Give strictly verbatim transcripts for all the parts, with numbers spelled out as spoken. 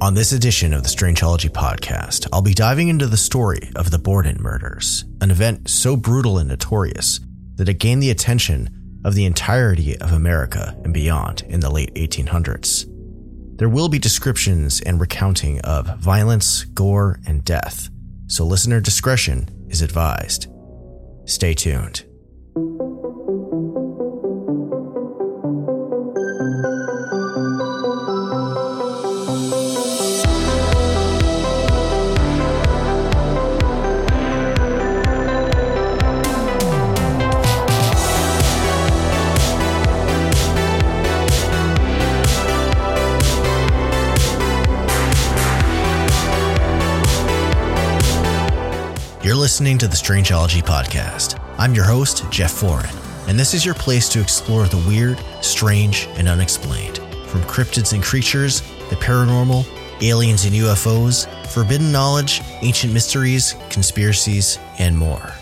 On this edition of the Strangeology Podcast, I'll be diving into the story of the Borden murders, an event so brutal and notorious that it gained the attention of the entirety of America and beyond in the late eighteen hundreds. There will be descriptions and recounting of violence, gore, and death, so listener discretion is advised. Stay tuned. Listening to the Strangeology Podcast. I'm your host, Jeff Foran, and this is your place to explore the weird, strange, and unexplained. From cryptids and creatures, the paranormal, aliens and U F Os, forbidden knowledge, ancient mysteries, conspiracies, and more.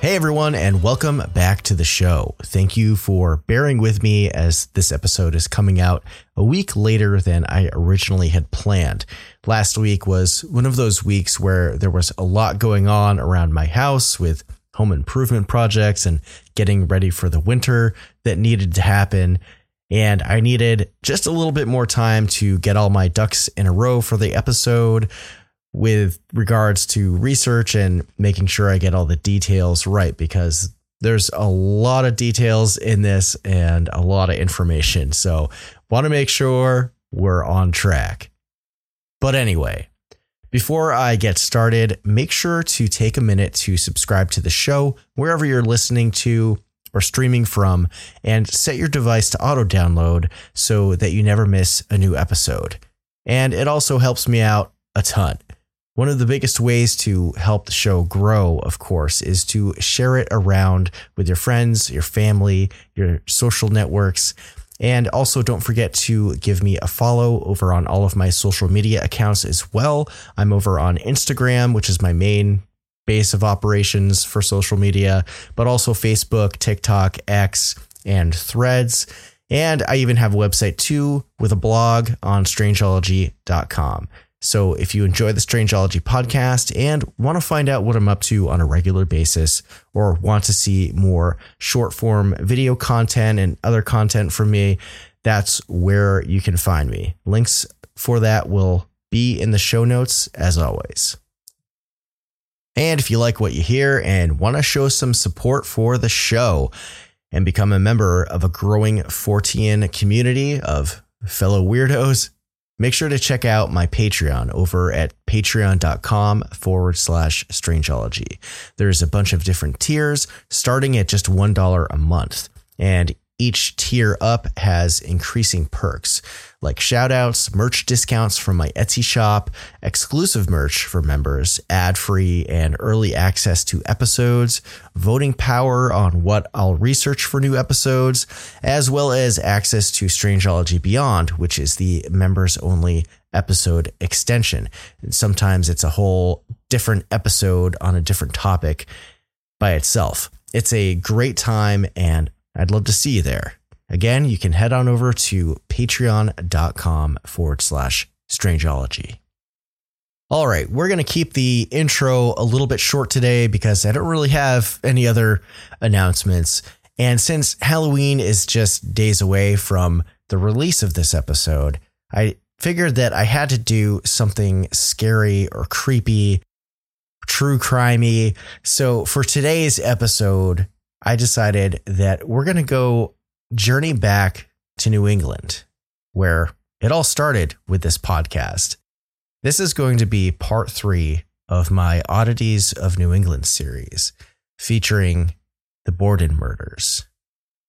Hey everyone, and welcome back to the show. Thank you for bearing with me as this episode is coming out a week later than I originally had planned. Last week was one of those weeks where there was a lot going on around my house with home improvement projects and getting ready for the winter that needed to happen. And I needed just a little bit more time to get all my ducks in a row for the episode, with regards to research and making sure I get all the details right, because there's a lot of details in this and a lot of information. So want to make sure we're on track. But anyway, before I get started, make sure to take a minute to subscribe to the show wherever you're listening to or streaming from, and set your device to auto download so that you never miss a new episode. And it also helps me out a ton. One of the biggest ways to help the show grow, of course, is to share it around with your friends, your family, your social networks. And also don't forget to give me a follow over on all of my social media accounts as well. I'm over on Instagram, which is my main base of operations for social media, but also Facebook, TikTok, X, and Threads. And I even have a website too, with a blog on strangeology dot com. So if you enjoy the Strangeology Podcast and want to find out what I'm up to on a regular basis, or want to see more short form video content and other content from me, that's where you can find me. Links for that will be in the show notes as always. And if you like what you hear and want to show some support for the show and become a member of a growing Fortean community of fellow weirdos, make sure to check out my Patreon over at patreon.com forward slash strangeology. There's a bunch of different tiers starting at just one dollar a month, and each tier up has increasing perks like shout outs, merch discounts from my Etsy shop, exclusive merch for members, ad free and early access to episodes, voting power on what I'll research for new episodes, as well as access to Strangeology Beyond, which is the members only episode extension. And sometimes it's a whole different episode on a different topic by itself. It's a great time, and I'd love to see you there. Again, you can head on over to patreon.com forward slash strangeology. All right, we're going to keep the intro a little bit short today because I don't really have any other announcements. And since Halloween is just days away from the release of this episode, I figured that I had to do something scary or creepy, true crimey. So for today's episode, I decided that we're going to go journey back to New England, where it all started with this podcast. This is going to be part three of my Oddities of New England series, featuring the Borden murders.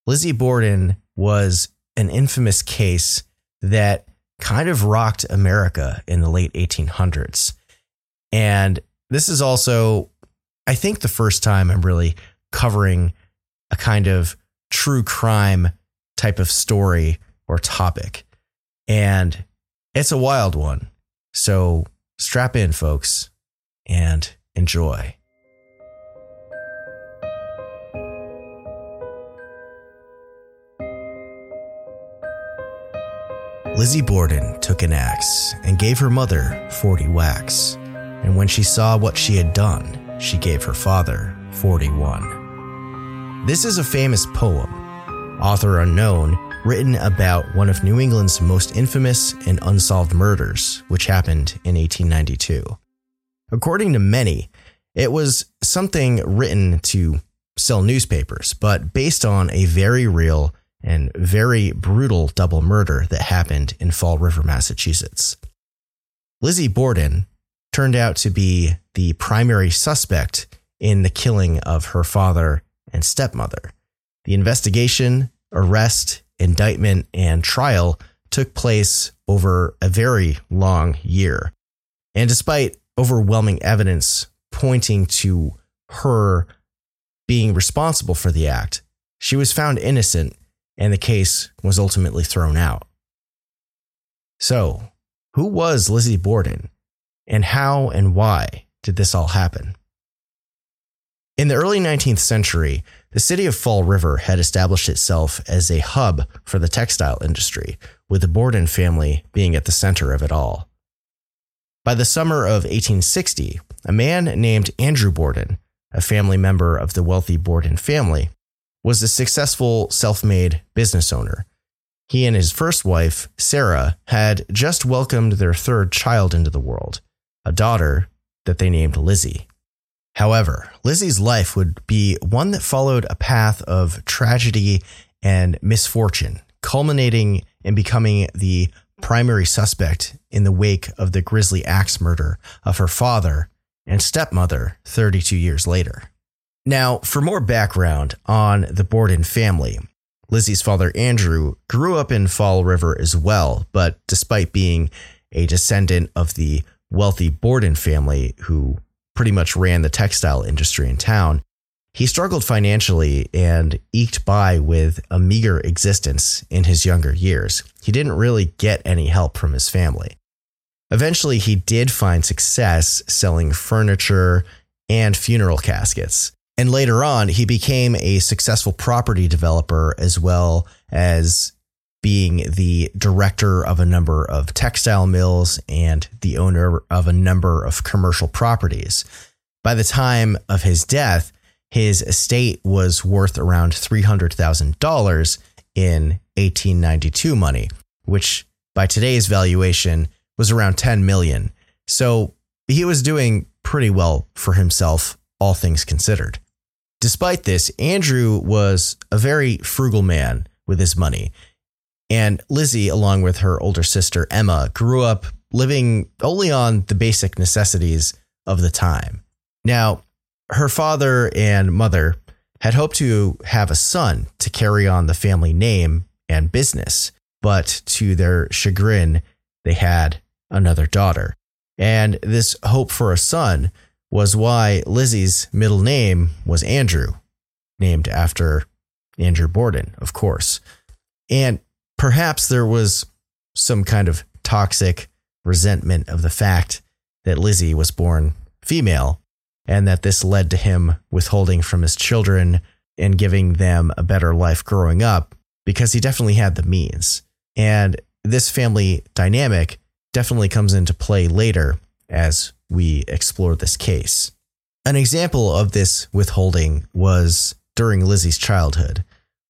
Lizzie Borden was an infamous case that kind of rocked America in the late eighteen hundreds. And this is also, I think, the first time I'm really covering a kind of true crime type of story or topic. And it's a wild one. So strap in, folks, and enjoy. Lizzie Borden took an axe and gave her mother forty whacks, and when she saw what she had done, she gave her father forty-one. This is a famous poem, author unknown, written about one of New England's most infamous and unsolved murders, which happened in eighteen ninety-two. According to many, it was something written to sell newspapers, but based on a very real and very brutal double murder that happened in Fall River, Massachusetts. Lizzie Borden turned out to be the primary suspect in the killing of her father and stepmother. The investigation, arrest, indictment, and trial took place over a very long year. And despite overwhelming evidence pointing to her being responsible for the act, she was found innocent and the case was ultimately thrown out. So, who was Lizzie Borden, and how and why did this all happen? In the early nineteenth century, the city of Fall River had established itself as a hub for the textile industry, with the Borden family being at the center of it all. By the summer of eighteen sixty, a man named Andrew Borden, a family member of the wealthy Borden family, was a successful self-made business owner. He and his first wife, Sarah, had just welcomed their third child into the world, a daughter that they named Lizzie. However, Lizzie's life would be one that followed a path of tragedy and misfortune, culminating in becoming the primary suspect in the wake of the grisly axe murder of her father and stepmother thirty-two years later. Now, for more background on the Borden family, Lizzie's father, Andrew, grew up in Fall River as well, but despite being a descendant of the wealthy Borden family who pretty much ran the textile industry in town, he struggled financially and eked by with a meager existence in his younger years. He didn't really get any help from his family. Eventually, he did find success selling furniture and funeral caskets. And later on, he became a successful property developer as well as being the director of a number of textile mills and the owner of a number of commercial properties. By the time of his death, his estate was worth around three hundred thousand dollars in eighteen ninety-two money, which by today's valuation was around ten million dollars. So he was doing pretty well for himself, all things considered. Despite this, Andrew was a very frugal man with his money. And Lizzie, along with her older sister, Emma, grew up living only on the basic necessities of the time. Now, her father and mother had hoped to have a son to carry on the family name and business, but to their chagrin, they had another daughter. And this hope for a son was why Lizzie's middle name was Andrew, named after Andrew Borden, of course. And perhaps there was some kind of toxic resentment of the fact that Lizzie was born female and that this led to him withholding from his children and giving them a better life growing up, because he definitely had the means. And this family dynamic definitely comes into play later as we explore this case. An example of this withholding was during Lizzie's childhood,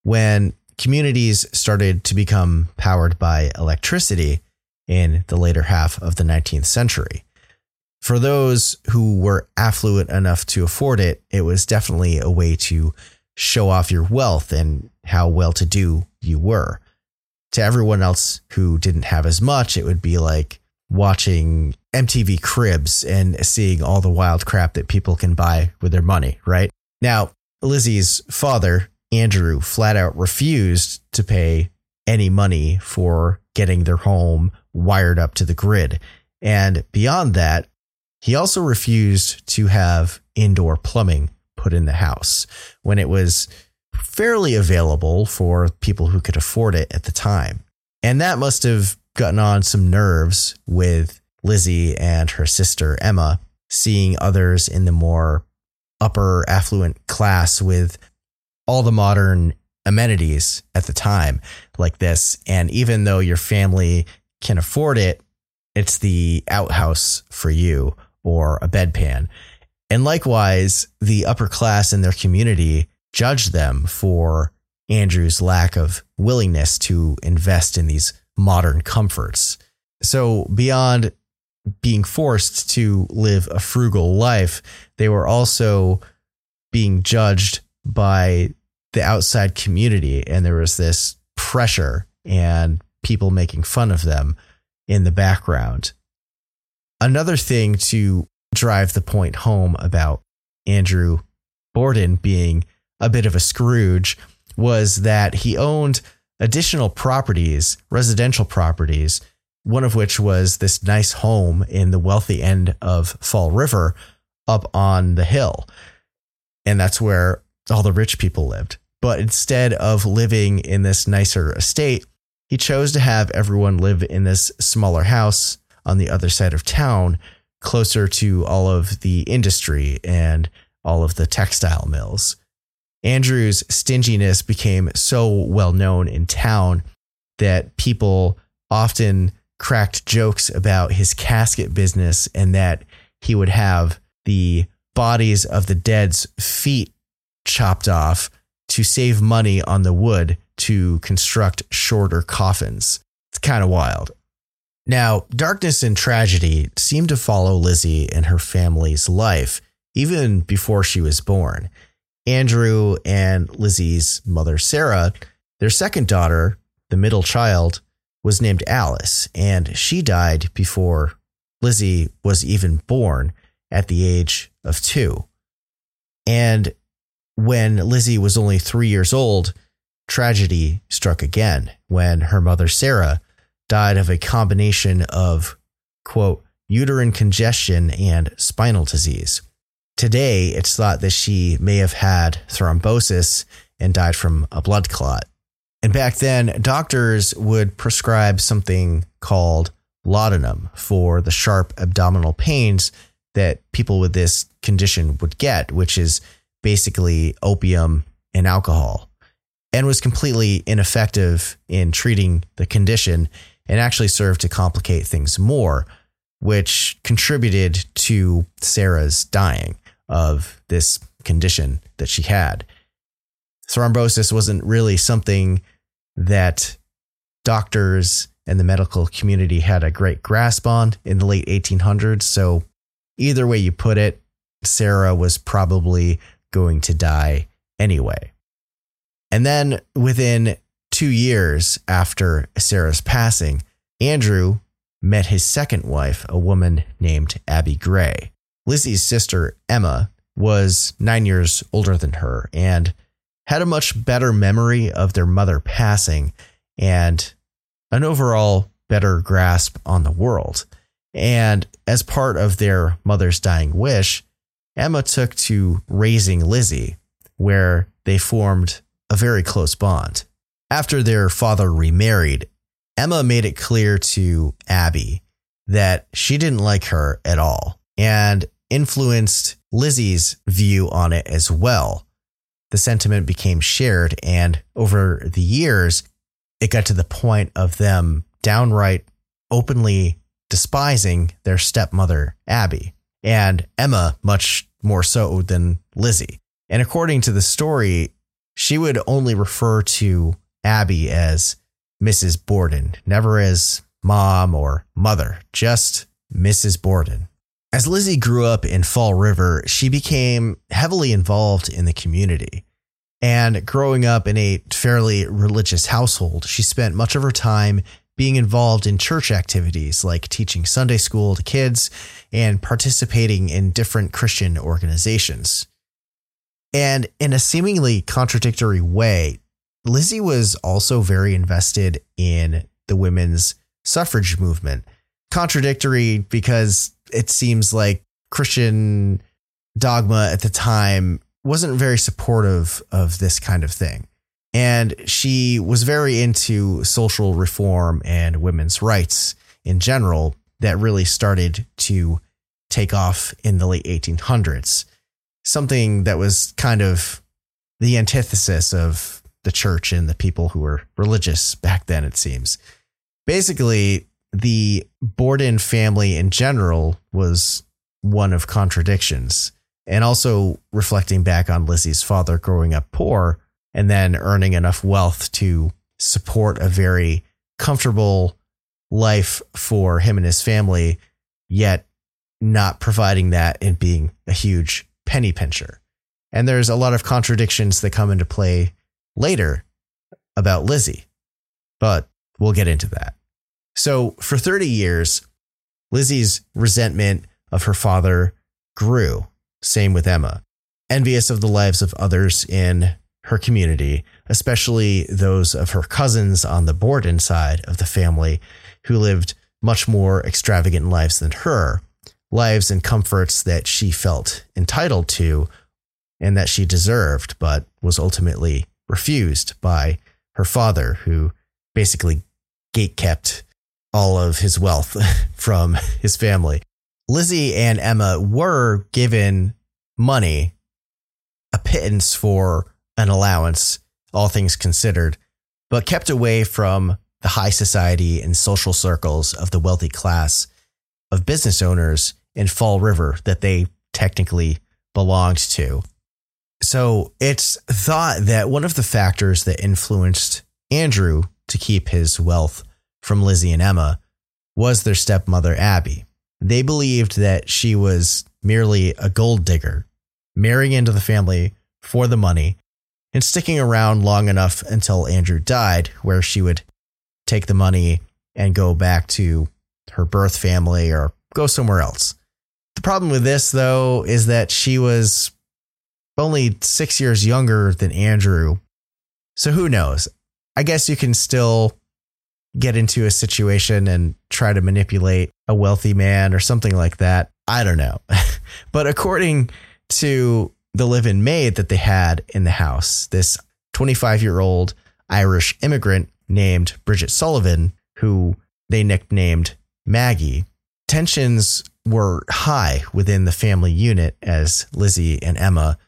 when communities started to become powered by electricity in the later half of the nineteenth century. For those who were affluent enough to afford it, it was definitely a way to show off your wealth and how well-to-do you were. To everyone else who didn't have as much, it would be like watching M T V Cribs and seeing all the wild crap that people can buy with their money, right? Now, Lizzie's father, Andrew, flat out refused to pay any money for getting their home wired up to the grid. And beyond that, he also refused to have indoor plumbing put in the house when it was fairly available for people who could afford it at the time. And that must have gotten on some nerves with Lizzie and her sister Emma, seeing others in the more upper affluent class with all the modern amenities at the time like this. And even though your family can afford it, it's the outhouse for you or a bedpan. And likewise, the upper class in their community judged them for Andrew's lack of willingness to invest in these modern comforts. So beyond being forced to live a frugal life, they were also being judged by the outside community. And there was this pressure and people making fun of them in the background. Another thing to drive the point home about Andrew Borden being a bit of a Scrooge was that he owned additional properties, residential properties, one of which was this nice home in the wealthy end of Fall River up on the hill. And that's where all the rich people lived. But instead of living in this nicer estate, he chose to have everyone live in this smaller house on the other side of town, closer to all of the industry and all of the textile mills. Andrew's stinginess became so well known in town that people often cracked jokes about his casket business and that he would have the bodies of the dead's feet chopped off to save money on the wood to construct shorter coffins. It's kind of wild. Now, darkness and tragedy seemed to follow Lizzie and her family's life even before she was born. Andrew and Lizzie's mother, Sarah, their second daughter, the middle child, was named Alice, and she died before Lizzie was even born at the age of two. And when Lizzie was only three years old, tragedy struck again when her mother, Sarah, died of a combination of, quote, uterine congestion and spinal disease. Today, it's thought that she may have had thrombosis and died from a blood clot. And back then, doctors would prescribe something called laudanum for the sharp abdominal pains that people with this condition would get, which is basically opium and alcohol, and was completely ineffective in treating the condition and actually served to complicate things more, which contributed to Sarah's dying of this condition that she had. Thrombosis wasn't really something that doctors and the medical community had a great grasp on in the late eighteen hundreds. So either way you put it, Sarah was probably going to die anyway. And then within two years after Sarah's passing, Andrew met his second wife, a woman named Abby Gray. Lizzie's sister, Emma, was nine years older than her and had a much better memory of their mother passing and an overall better grasp on the world. And as part of their mother's dying wish, Emma took to raising Lizzie, where they formed a very close bond. After their father remarried, Emma made it clear to Abby that she didn't like her at all and influenced Lizzie's view on it as well. The sentiment became shared, and over the years, it got to the point of them downright openly despising their stepmother, Abby, and Emma much more so than Lizzie. And according to the story, she would only refer to Abby as Missus Borden, never as mom or mother, just Missus Borden. As Lizzie grew up in Fall River, she became heavily involved in the community. And growing up in a fairly religious household, she spent much of her time being involved in church activities like teaching Sunday school to kids and participating in different Christian organizations. And in a seemingly contradictory way, Lizzie was also very invested in the women's suffrage movement. Contradictory because it seems like Christian dogma at the time wasn't very supportive of this kind of thing. And she was very into social reform and women's rights in general that really started to take off in the late eighteen hundreds, something that was kind of the antithesis of the church and the people who were religious back then, it seems. Basically, the Borden family in general was one of contradictions, and also reflecting back on Lizzie's father growing up poor and then earning enough wealth to support a very comfortable life for him and his family, yet not providing that and being a huge penny pincher. And there's a lot of contradictions that come into play later about Lizzie, but we'll get into that. So for thirty years, Lizzie's resentment of her father grew. Same with Emma, envious of the lives of others in her community, especially those of her cousins on the Borden side of the family who lived much more extravagant lives than her, lives and comforts that she felt entitled to and that she deserved, but was ultimately refused by her father, who basically gatekept all of his wealth from his family. Lizzie and Emma were given money, a pittance for an allowance, all things considered, but kept away from the high society and social circles of the wealthy class of business owners in Fall River that they technically belonged to. So it's thought that one of the factors that influenced Andrew to keep his wealth from Lizzie and Emma was their stepmother, Abby. They believed that she was merely a gold digger, marrying into the family for the money and sticking around long enough until Andrew died, where she would take the money and go back to her birth family or go somewhere else. The problem with this, though, is that she was only six years younger than Andrew. So who knows? I guess you can still get into a situation and try to manipulate a wealthy man or something like that. I don't know. But according to the live-in maid that they had in the house, this twenty-five-year-old Irish immigrant named Bridget Sullivan, who they nicknamed Maggie, tensions were high within the family unit as Lizzie and Emma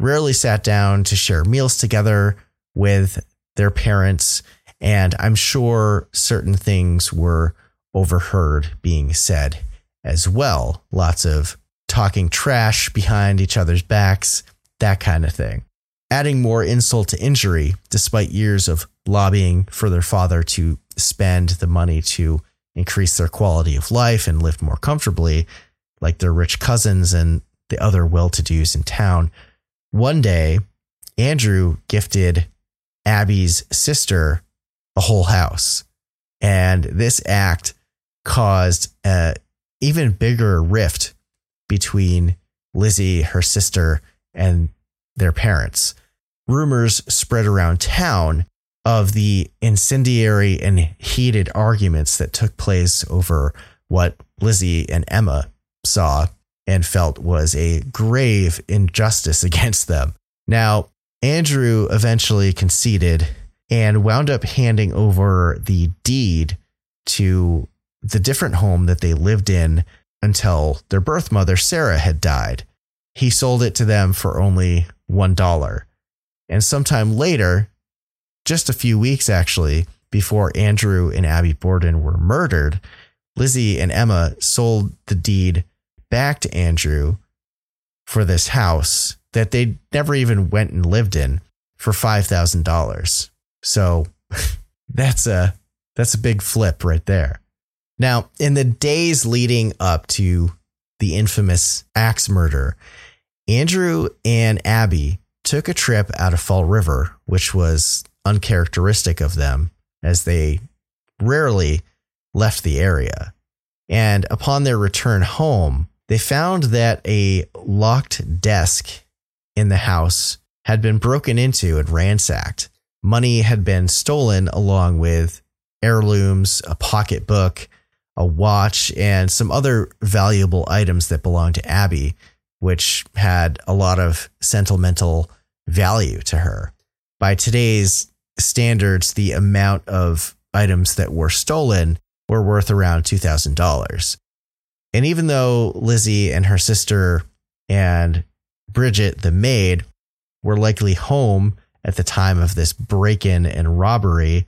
rarely sat down to share meals together with their parents. And I'm sure certain things were overheard being said as well. Lots of talking trash behind each other's backs, that kind of thing. Adding more insult to injury, despite years of lobbying for their father to spend the money to increase their quality of life and live more comfortably, like their rich cousins and the other well-to-dos in town. One day, Andrew gifted Abby's sister the whole house. And this act caused an even bigger rift between Lizzie, her sister, and their parents. Rumors spread around town of the incendiary and heated arguments that took place over what Lizzie and Emma saw and felt was a grave injustice against them. Now, Andrew eventually conceded and wound up handing over the deed to the different home that they lived in until their birth mother, Sarah, had died. He sold it to them for only one dollar. And sometime later, just a few weeks actually, before Andrew and Abby Borden were murdered, Lizzie and Emma sold the deed back to Andrew for this house that they never even went and lived in for five thousand dollars. So that's a that's a big flip right there. Now, in the days leading up to the infamous axe murder, Andrew and Abby took a trip out of Fall River, which was uncharacteristic of them, as they rarely left the area. And upon their return home, they found that a locked desk in the house had been broken into and ransacked. Money had been stolen, along with heirlooms, a pocketbook, a watch, and some other valuable items that belonged to Abby, which had a lot of sentimental value to her. By today's standards, the amount of items that were stolen were worth around two thousand dollars. And even though Lizzie and her sister and Bridget, the maid, were likely home at the time of this break-in and robbery,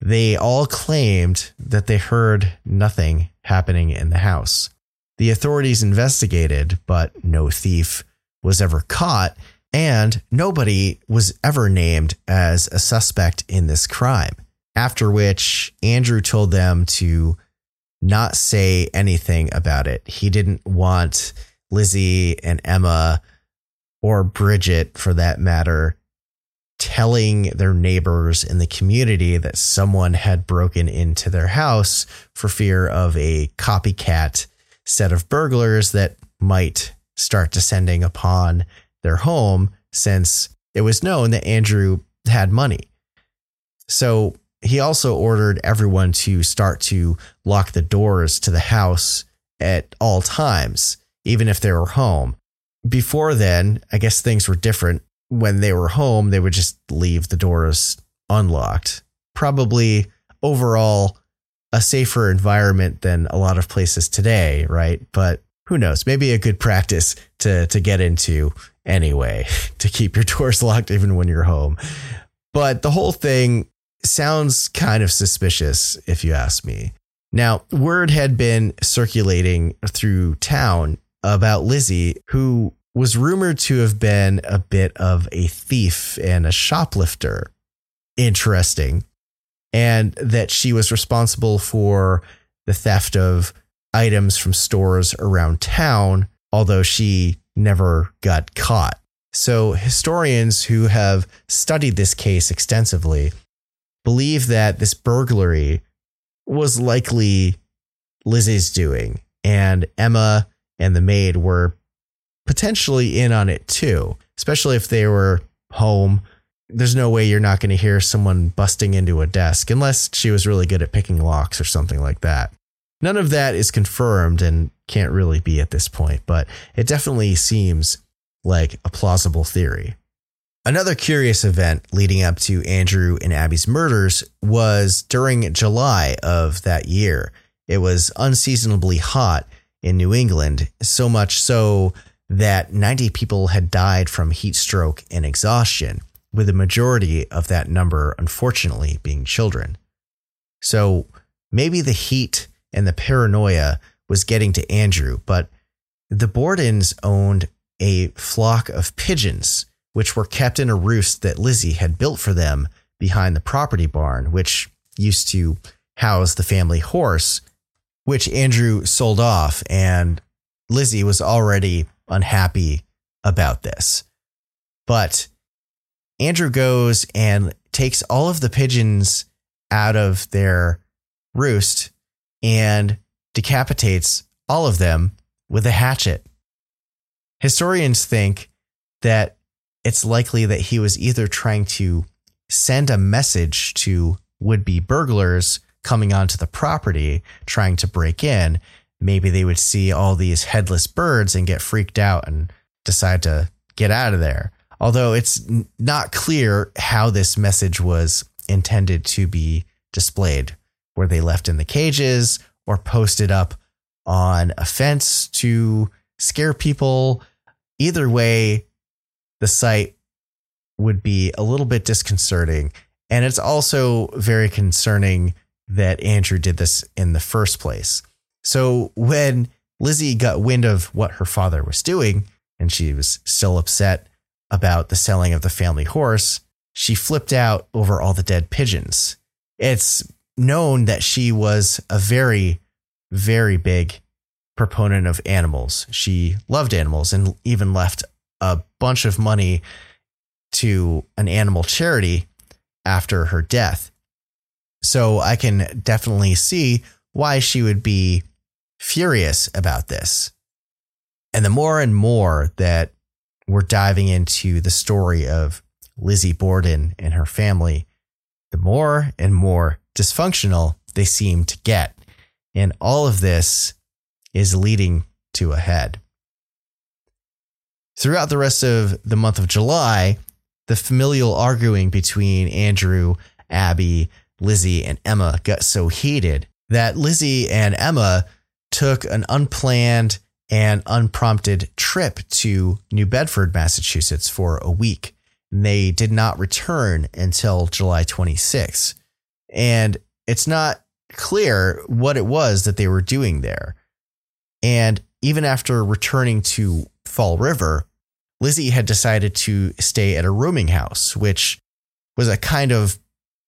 they all claimed that they heard nothing happening in the house. The authorities investigated, but no thief was ever caught, and nobody was ever named as a suspect in this crime. After which, Andrew told them to not say anything about it. He didn't want Lizzie and Emma, or Bridget for that matter, telling their neighbors in the community that someone had broken into their house for fear of a copycat set of burglars that might start descending upon their home, since it was known that Andrew had money. So he also ordered everyone to start to lock the doors to the house at all times, even if they were home. Before then, I guess things were different. When they were home, they would just leave the doors unlocked. Probably overall a safer environment than a lot of places today, right? But who knows? Maybe a good practice to, to get into anyway, to keep your doors locked even when you're home. But the whole thing sounds kind of suspicious, if you ask me. Now, word had been circulating through town about Lizzie, who was rumored to have been a bit of a thief and a shoplifter. Interesting. And that she was responsible for the theft of items from stores around town, although she never got caught. So historians who have studied this case extensively believe that this burglary was likely Lizzie's doing, and Emma and the maid were potentially in on it too, especially if they were home. There's no way you're not going to hear someone busting into a desk unless she was really good at picking locks or something like that. None of that is confirmed and can't really be at this point, but it definitely seems like a plausible theory. Another curious event leading up to Andrew and Abby's murders was during July of that year. It was unseasonably hot in New England, so much so that ninety people had died from heat stroke and exhaustion, with a majority of that number, unfortunately, being children. So maybe the heat and the paranoia was getting to Andrew, but the Bordens owned a flock of pigeons, which were kept in a roost that Lizzie had built for them behind the property barn, which used to house the family horse, which Andrew sold off, and Lizzie was already unhappy about this. But Andrew goes and takes all of the pigeons out of their roost and decapitates all of them with a hatchet. Historians think that it's likely that he was either trying to send a message to would-be burglars coming onto the property, trying to break in. Maybe they would see all these headless birds and get freaked out and decide to get out of there. Although it's not clear how this message was intended to be displayed. Were they left in the cages or posted up on a fence to scare people? Either way, the sight would be a little bit disconcerting. And it's also very concerning that Andrew did this in the first place. So when Lizzie got wind of what her father was doing, and she was still upset about the selling of the family horse, she flipped out over all the dead pigeons. It's known that she was a very, very big proponent of animals. She loved animals and even left a bunch of money to an animal charity after her death. So I can definitely see why she would be furious about this. And the more and more that we're diving into the story of Lizzie Borden and her family, the more and more dysfunctional they seem to get. And all of this is leading to a head. Throughout the rest of the month of July, the familial arguing between Andrew, Abby, Lizzie, and Emma got so heated that Lizzie and Emma took an unplanned and unprompted trip to New Bedford, Massachusetts for a week. They did not return until July twenty-sixth. And it's not clear what it was that they were doing there. And even after returning to Fall River, Lizzie had decided to stay at a rooming house, which was a kind of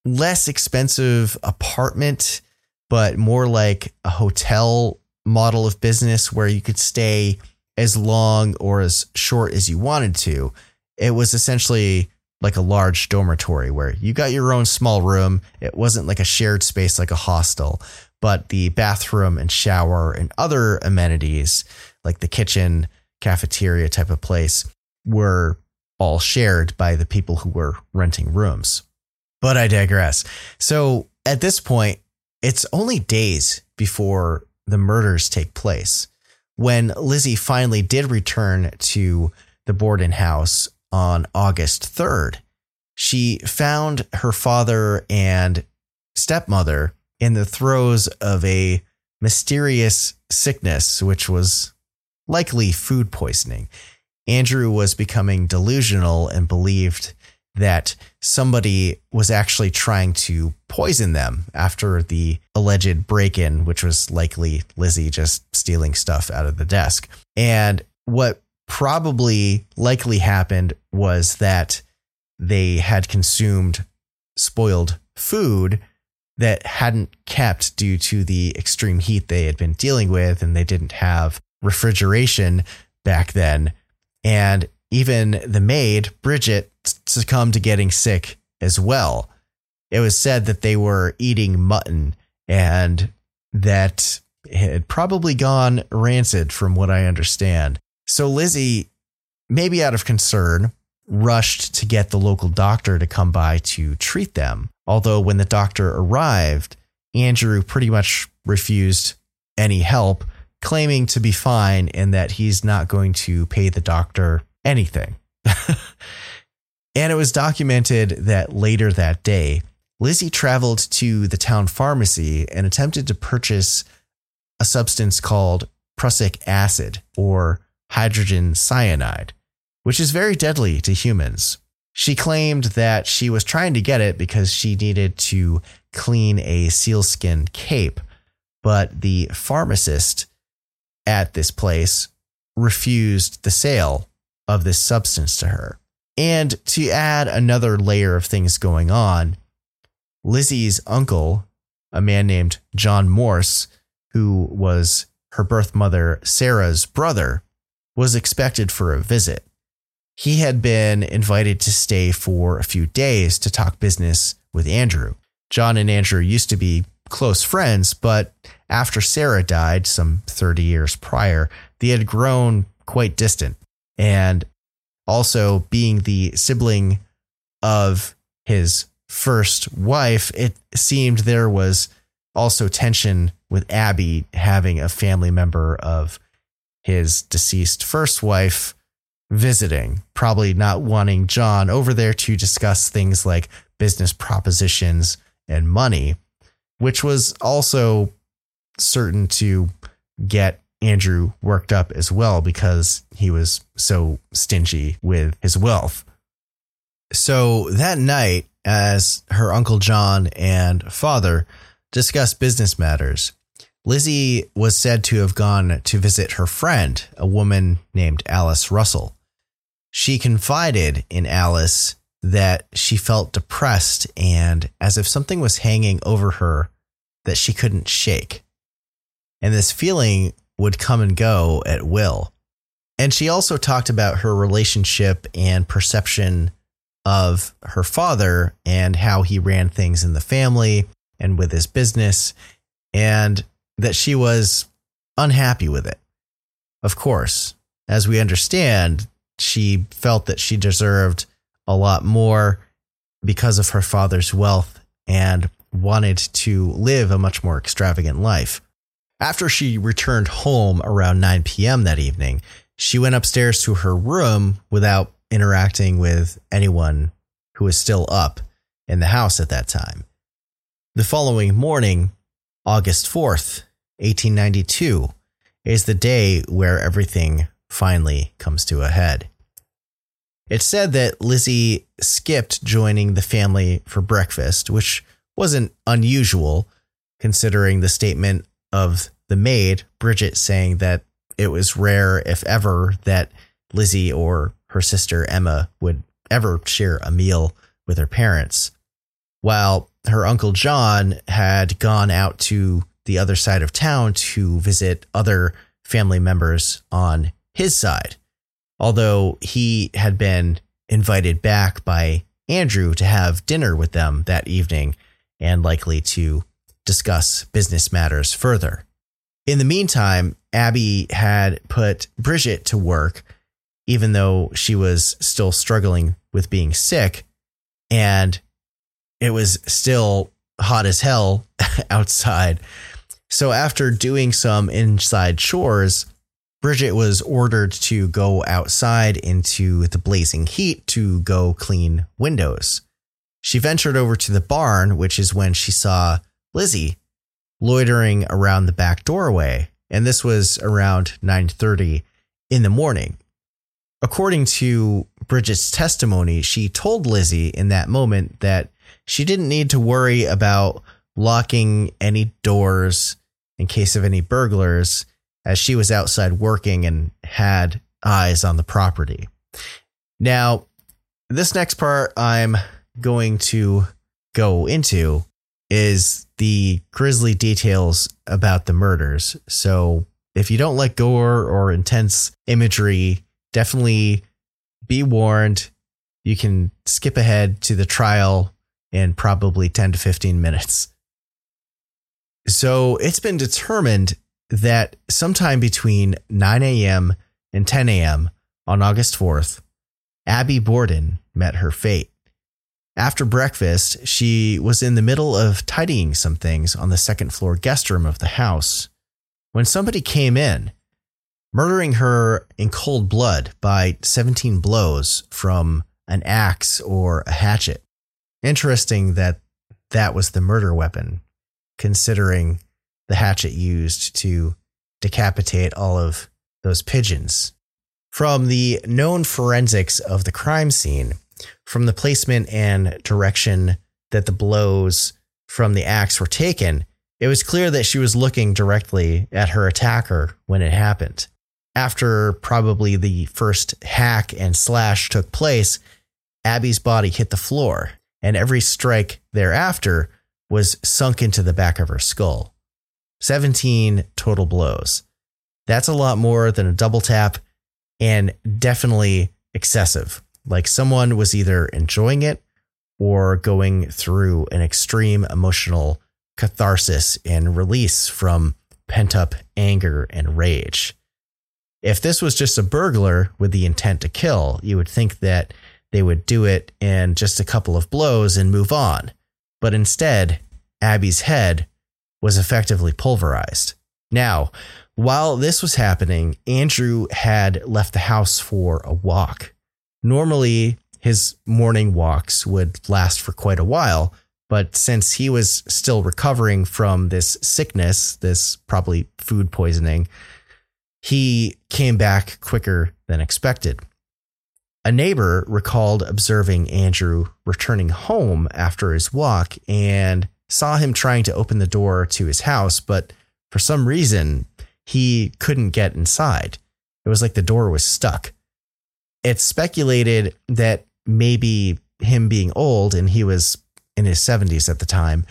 less expensive apartment, but more like a hotel model of business where you could stay as long or as short as you wanted to. It was essentially like a large dormitory where you got your own small room. It wasn't like a shared space like a hostel, but the bathroom and shower and other amenities like the kitchen, cafeteria type of place were all shared by the people who were renting rooms. But I digress. So at this point, it's only days before the murders take place. When Lizzie finally did return to the Borden house on August third, she found her father and stepmother in the throes of a mysterious sickness, which was likely food poisoning. Andrew was becoming delusional and believed that somebody was actually trying to poison them after the alleged break-in, which was likely Lizzie just stealing stuff out of the desk. And what probably likely happened was that they had consumed spoiled food that hadn't kept due to the extreme heat they had been dealing with, and they didn't have refrigeration back then. And even the maid, Bridget, succumbed to getting sick as well. It was said that they were eating mutton and that it had probably gone rancid from what I understand. So Lizzie, maybe out of concern, rushed to get the local doctor to come by to treat them. Although when the doctor arrived, Andrew pretty much refused any help, claiming to be fine and that he's not going to pay the doctor anything. And it was documented that later that day, Lizzie traveled to the town pharmacy and attempted to purchase a substance called prussic acid or hydrogen cyanide, which is very deadly to humans. She claimed that she was trying to get it because she needed to clean a sealskin cape, but the pharmacist at this place refused the sale of this substance to her. And to add another layer of things going on, Lizzie's uncle, a man named John Morse, who was her birth mother Sarah's brother, was expected for a visit. He had been invited to stay for a few days to talk business with Andrew. John and Andrew used to be close friends, but after Sarah died some thirty years prior, they had grown quite distant. And also, being the sibling of his first wife, it seemed there was also tension with Abby having a family member of his deceased first wife visiting, probably not wanting John over there to discuss things like business propositions and money, which was also certain to get Andrew worked up as well because he was so stingy with his wealth. So that night, as her Uncle John and father discussed business matters, Lizzie was said to have gone to visit her friend, a woman named Alice Russell. She confided in Alice that she felt depressed and as if something was hanging over her that she couldn't shake. And this feeling would come and go at will. And she also talked about her relationship and perception of her father and how he ran things in the family and with his business, and that she was unhappy with it. Of course, as we understand, she felt that she deserved a lot more because of her father's wealth and wanted to live a much more extravagant life. After she returned home around nine p.m. that evening, she went upstairs to her room without interacting with anyone who was still up in the house at that time. The following morning, August fourth, eighteen ninety-two, is the day where everything finally comes to a head. It's said that Lizzie skipped joining the family for breakfast, which wasn't unusual considering the statement of the maid, Bridget, saying that it was rare, if ever, that Lizzie or her sister Emma would ever share a meal with her parents. While her uncle John had gone out to the other side of town to visit other family members on his side, although he had been invited back by Andrew to have dinner with them that evening and likely to discuss business matters further. In the meantime, Abby had put Bridget to work, even though she was still struggling with being sick, and it was still hot as hell outside. So after doing some inside chores, Bridget was ordered to go outside into the blazing heat to go clean windows. She ventured over to the barn, which is when she saw Lizzie loitering around the back doorway, and this was around nine thirty in the morning. According to Bridget's testimony, she told Lizzie in that moment that she didn't need to worry about locking any doors in case of any burglars, as she was outside working and had eyes on the property. Now, this next part I'm going to go into is the grisly details about the murders. So if you don't like gore or intense imagery, definitely be warned. You can skip ahead to the trial in probably ten to fifteen minutes. So it's been determined that sometime between nine a.m. and ten a.m. on August fourth, Abby Borden met her fate. After breakfast, she was in the middle of tidying some things on the second floor guest room of the house when somebody came in, murdering her in cold blood by seventeen blows from an axe or a hatchet. Interesting that that was the murder weapon, considering the hatchet used to decapitate all of those pigeons. From the known forensics of the crime scene, from the placement and direction that the blows from the axe were taken, it was clear that she was looking directly at her attacker when it happened. After probably the first hack and slash took place, Abby's body hit the floor, and every strike thereafter was sunk into the back of her skull. seventeen total blows. That's a lot more than a double tap, and definitely excessive. Like someone was either enjoying it or going through an extreme emotional catharsis and release from pent-up anger and rage. If this was just a burglar with the intent to kill, you would think that they would do it in just a couple of blows and move on. But instead, Abby's head was effectively pulverized. Now, while this was happening, Andrew had left the house for a walk. Normally, his morning walks would last for quite a while, but since he was still recovering from this sickness, this probably food poisoning, he came back quicker than expected. A neighbor recalled observing Andrew returning home after his walk and saw him trying to open the door to his house, but for some reason, he couldn't get inside. It was like the door was stuck. It's speculated that maybe him being old, and he was in his seventies at the time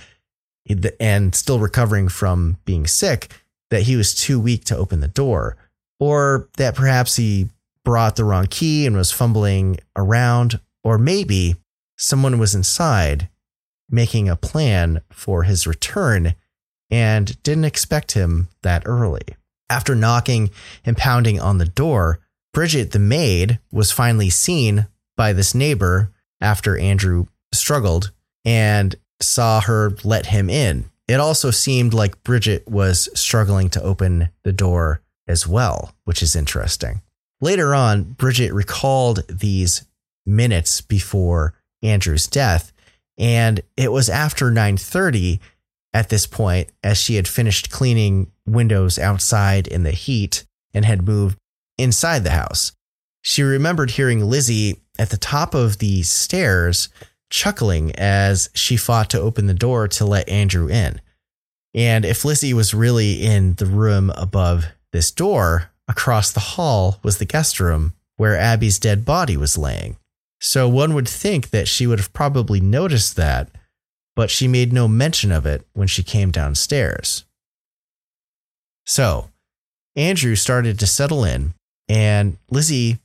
and still recovering from being sick, that he was too weak to open the door, or that perhaps he brought the wrong key and was fumbling around, or maybe someone was inside making a plan for his return and didn't expect him that early. After knocking and pounding on the door, Bridget, the maid, was finally seen by this neighbor after Andrew struggled and saw her let him in. It also seemed like Bridget was struggling to open the door as well, which is interesting. Later on, Bridget recalled these minutes before Andrew's death, and it was after nine thirty at this point, as she had finished cleaning windows outside in the heat and had moved inside the house. She remembered hearing Lizzie at the top of the stairs chuckling as she fought to open the door to let Andrew in. And if Lizzie was really in the room above this door, across the hall was the guest room where Abby's dead body was laying. So one would think that she would have probably noticed that, but she made no mention of it when she came downstairs. So Andrew started to settle in, and Lizzie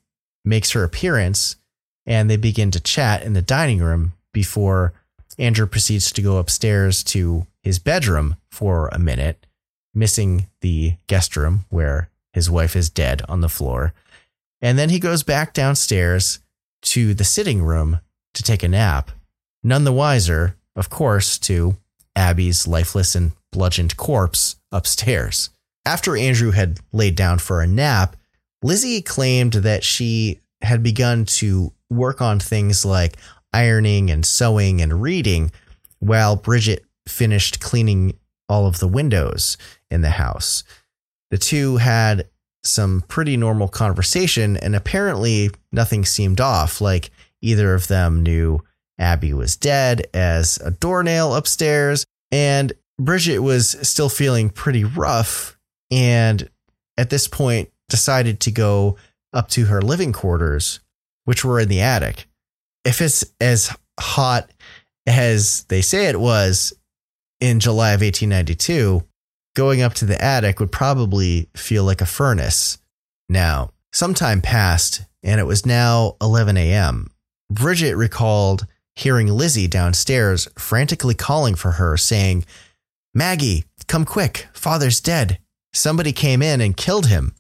makes her appearance, and they begin to chat in the dining room before Andrew proceeds to go upstairs to his bedroom for a minute, missing the guest room where his wife is dead on the floor. And then he goes back downstairs to the sitting room to take a nap. None the wiser, of course, to Abby's lifeless and bludgeoned corpse upstairs. After Andrew had laid down for a nap, Lizzie claimed that she had begun to work on things like ironing and sewing and reading while Bridget finished cleaning all of the windows in the house. The two had some pretty normal conversation, and apparently nothing seemed off, like either of them knew Abby was dead as a doornail upstairs, and Bridget was still feeling pretty rough, and at this point decided to go up to her living quarters, which were in the attic. If it's as hot as they say it was in July of eighteen ninety-two, going up to the attic would probably feel like a furnace. Now, some time passed, and it was now eleven a.m. Bridget recalled hearing Lizzie downstairs frantically calling for her, saying, "Maggie, come quick. Father's dead. Somebody came in and killed him."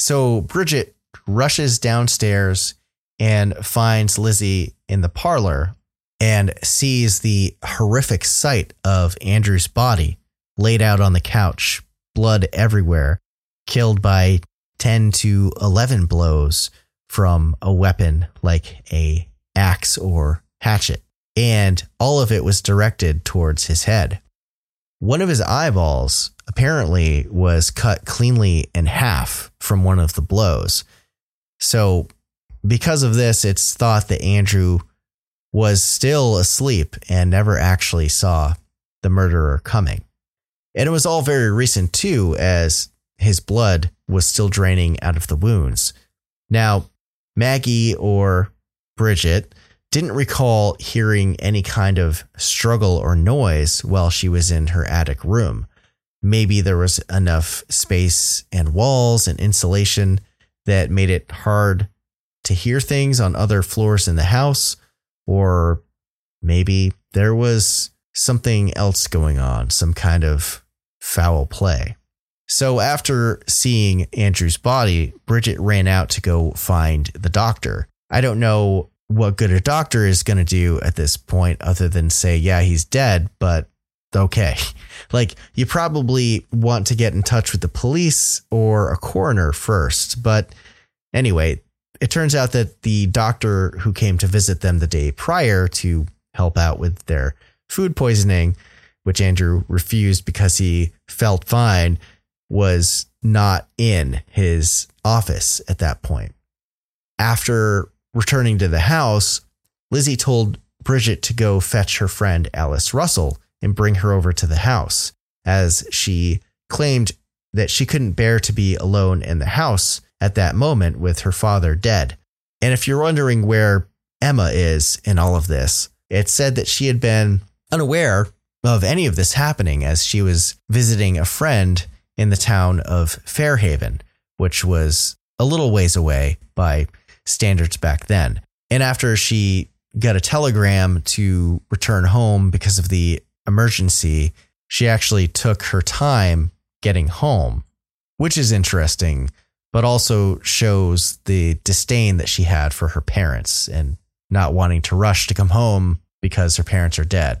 So Bridget rushes downstairs and finds Lizzie in the parlor and sees the horrific sight of Andrew's body laid out on the couch, blood everywhere, killed by ten to eleven blows from a weapon like a axe or hatchet. And all of it was directed towards his head. One of his eyeballs apparently was cut cleanly in half from one of the blows. So because of this, it's thought that Andrew was still asleep and never actually saw the murderer coming. And it was all very recent, too, as his blood was still draining out of the wounds. Now, Maggie or Bridget didn't recall hearing any kind of struggle or noise while she was in her attic room. Maybe there was enough space and walls and insulation that made it hard to hear things on other floors in the house, or maybe there was something else going on, some kind of foul play. So after seeing Andrew's body, Bridget ran out to go find the doctor. I don't know what good a doctor is going to do at this point other than say, yeah, he's dead, but okay. Like, you probably want to get in touch with the police or a coroner first. But anyway, it turns out that the doctor who came to visit them the day prior to help out with their food poisoning, which Andrew refused because he felt fine, was not in his office at that point. After returning to the house, Lizzie told Bridget to go fetch her friend Alice Russell and bring her over to the house, as she claimed that she couldn't bear to be alone in the house at that moment with her father dead. And if you're wondering where Emma is in all of this, it said that she had been unaware of any of this happening as she was visiting a friend in the town of Fairhaven, which was a little ways away by standards back then. And after she got a telegram to return home because of the emergency, she actually took her time getting home, which is interesting, but also shows the disdain that she had for her parents and not wanting to rush to come home because her parents are dead.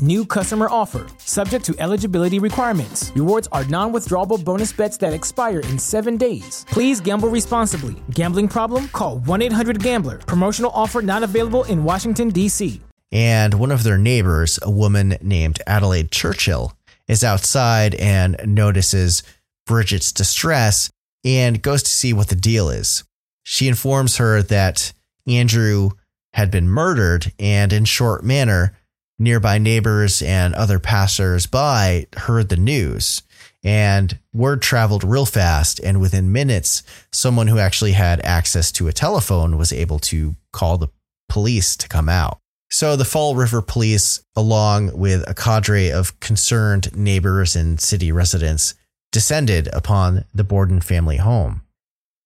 New customer offer. Subject to eligibility requirements. Rewards are non-withdrawable bonus bets that expire in seven days. Please gamble responsibly. Gambling problem? Call one eight hundred gambler. Promotional offer not available in Washington, D C. And one of their neighbors, a woman named Adelaide Churchill, is outside and notices Bridget's distress and goes to see what the deal is. She informs her that Andrew had been murdered, and in short manner, nearby neighbors and other passers-by heard the news, and word traveled real fast, and within minutes, someone who actually had access to a telephone was able to call the police to come out. So the Fall River police, along with a cadre of concerned neighbors and city residents, descended upon the Borden family home.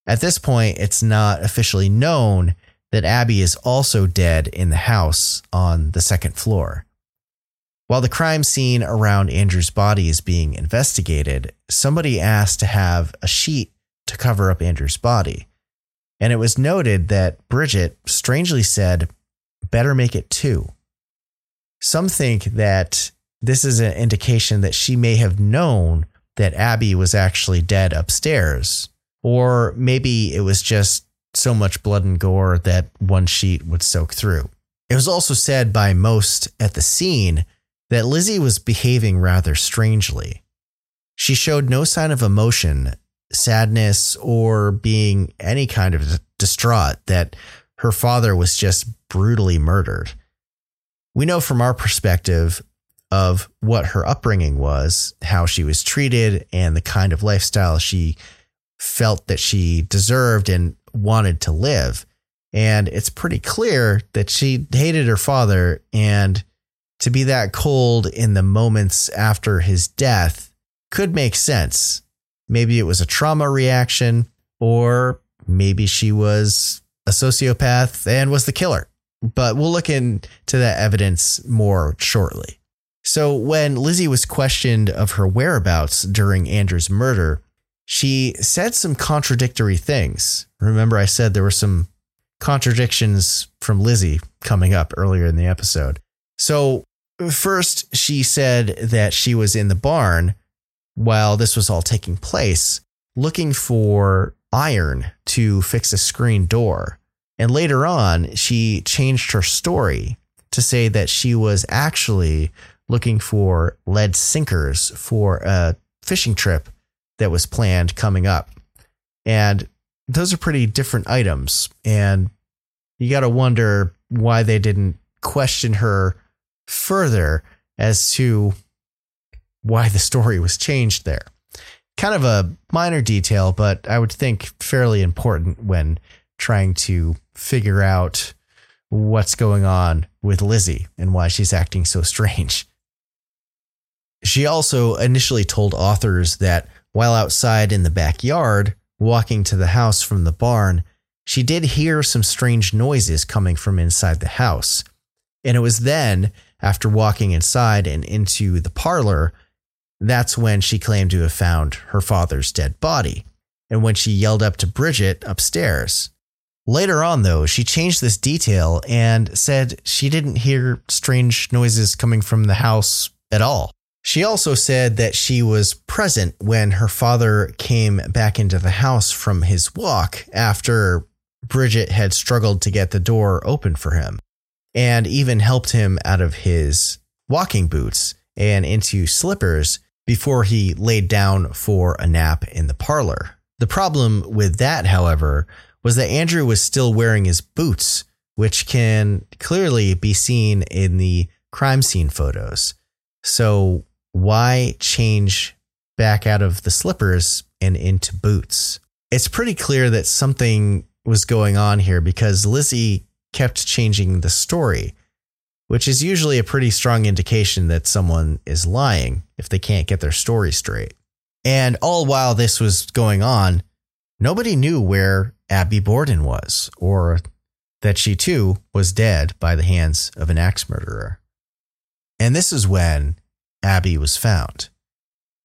At this point, it's not officially known that Abby is also dead in the house on the second floor. While the crime scene around Andrew's body is being investigated, somebody asked to have a sheet to cover up Andrew's body. And it was noted that Bridget strangely said, "Better make it two." Some think that this is an indication that she may have known that Abby was actually dead upstairs, or maybe it was just so much blood and gore that one sheet would soak through. It was also said by most at the scene that Lizzie was behaving rather strangely. She showed no sign of emotion, sadness, or being any kind of distraught that her father was just brutally murdered. We know from our perspective of what her upbringing was, how she was treated, and the kind of lifestyle she felt that she deserved and wanted to live. And it's pretty clear that she hated her father, and to be that cold in the moments after his death could make sense. Maybe it was a trauma reaction, or maybe she was a sociopath and was the killer. But we'll look into that evidence more shortly. So when Lizzie was questioned of her whereabouts during Andrew's murder, she said some contradictory things. Remember, I said there were some contradictions from Lizzie coming up earlier in the episode. So first, she said that she was in the barn while this was all taking place, looking for iron to fix a screen door. And later on, she changed her story to say that she was actually looking for lead sinkers for a fishing trip that was planned coming up. And those are pretty different items. And you got to wonder why they didn't question her further as to why the story was changed there. Kind of a minor detail, but I would think fairly important when trying to figure out what's going on with Lizzie and why she's acting so strange. She also initially told authors that while outside in the backyard, walking to the house from the barn, she did hear some strange noises coming from inside the house. And it was then, after walking inside and into the parlor, that's when she claimed to have found her father's dead body, and when she yelled up to Bridget upstairs. Later on, though, she changed this detail and said she didn't hear strange noises coming from the house at all. She also said that she was present when her father came back into the house from his walk after Bridget had struggled to get the door open for him, and even helped him out of his walking boots and into slippers before he laid down for a nap in the parlor. The problem with that, however, was that Andrew was still wearing his boots, which can clearly be seen in the crime scene photos. So why change back out of the slippers and into boots? It's pretty clear that something was going on here because Lizzie kept changing the story. which is usually a pretty strong indication that someone is lying if they can't get their story straight. And all while this was going on, nobody knew where Abby Borden was, or that she too was dead by the hands of an axe murderer. And this is when Abby was found.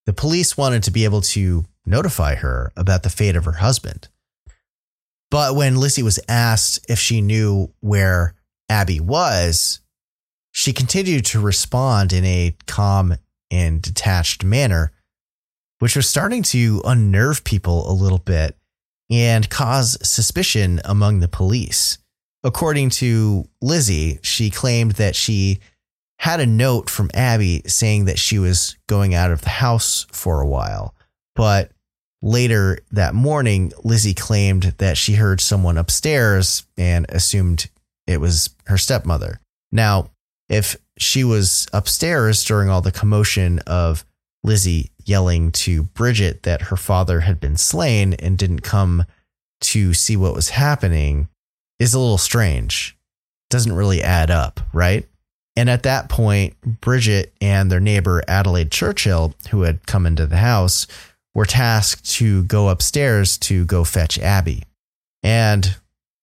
The police wanted to be able to notify her about the fate of her husband. But when Lizzie was asked if she knew where Abby was, she continued to respond in a calm and detached manner, which was starting to unnerve people a little bit and cause suspicion among the police. According to Lizzie, she claimed that she had a note from Abby saying that she was going out of the house for a while. But later that morning, Lizzie claimed that she heard someone upstairs and assumed it was her stepmother. Now, if she was upstairs during all the commotion of Lizzie yelling to Bridget that her father had been slain and didn't come to see what was happening, is a little strange. Doesn't really add up, right? And at that point, Bridget and their neighbor Adelaide Churchill, who had come into the house, were tasked to go upstairs to go fetch Abby. And,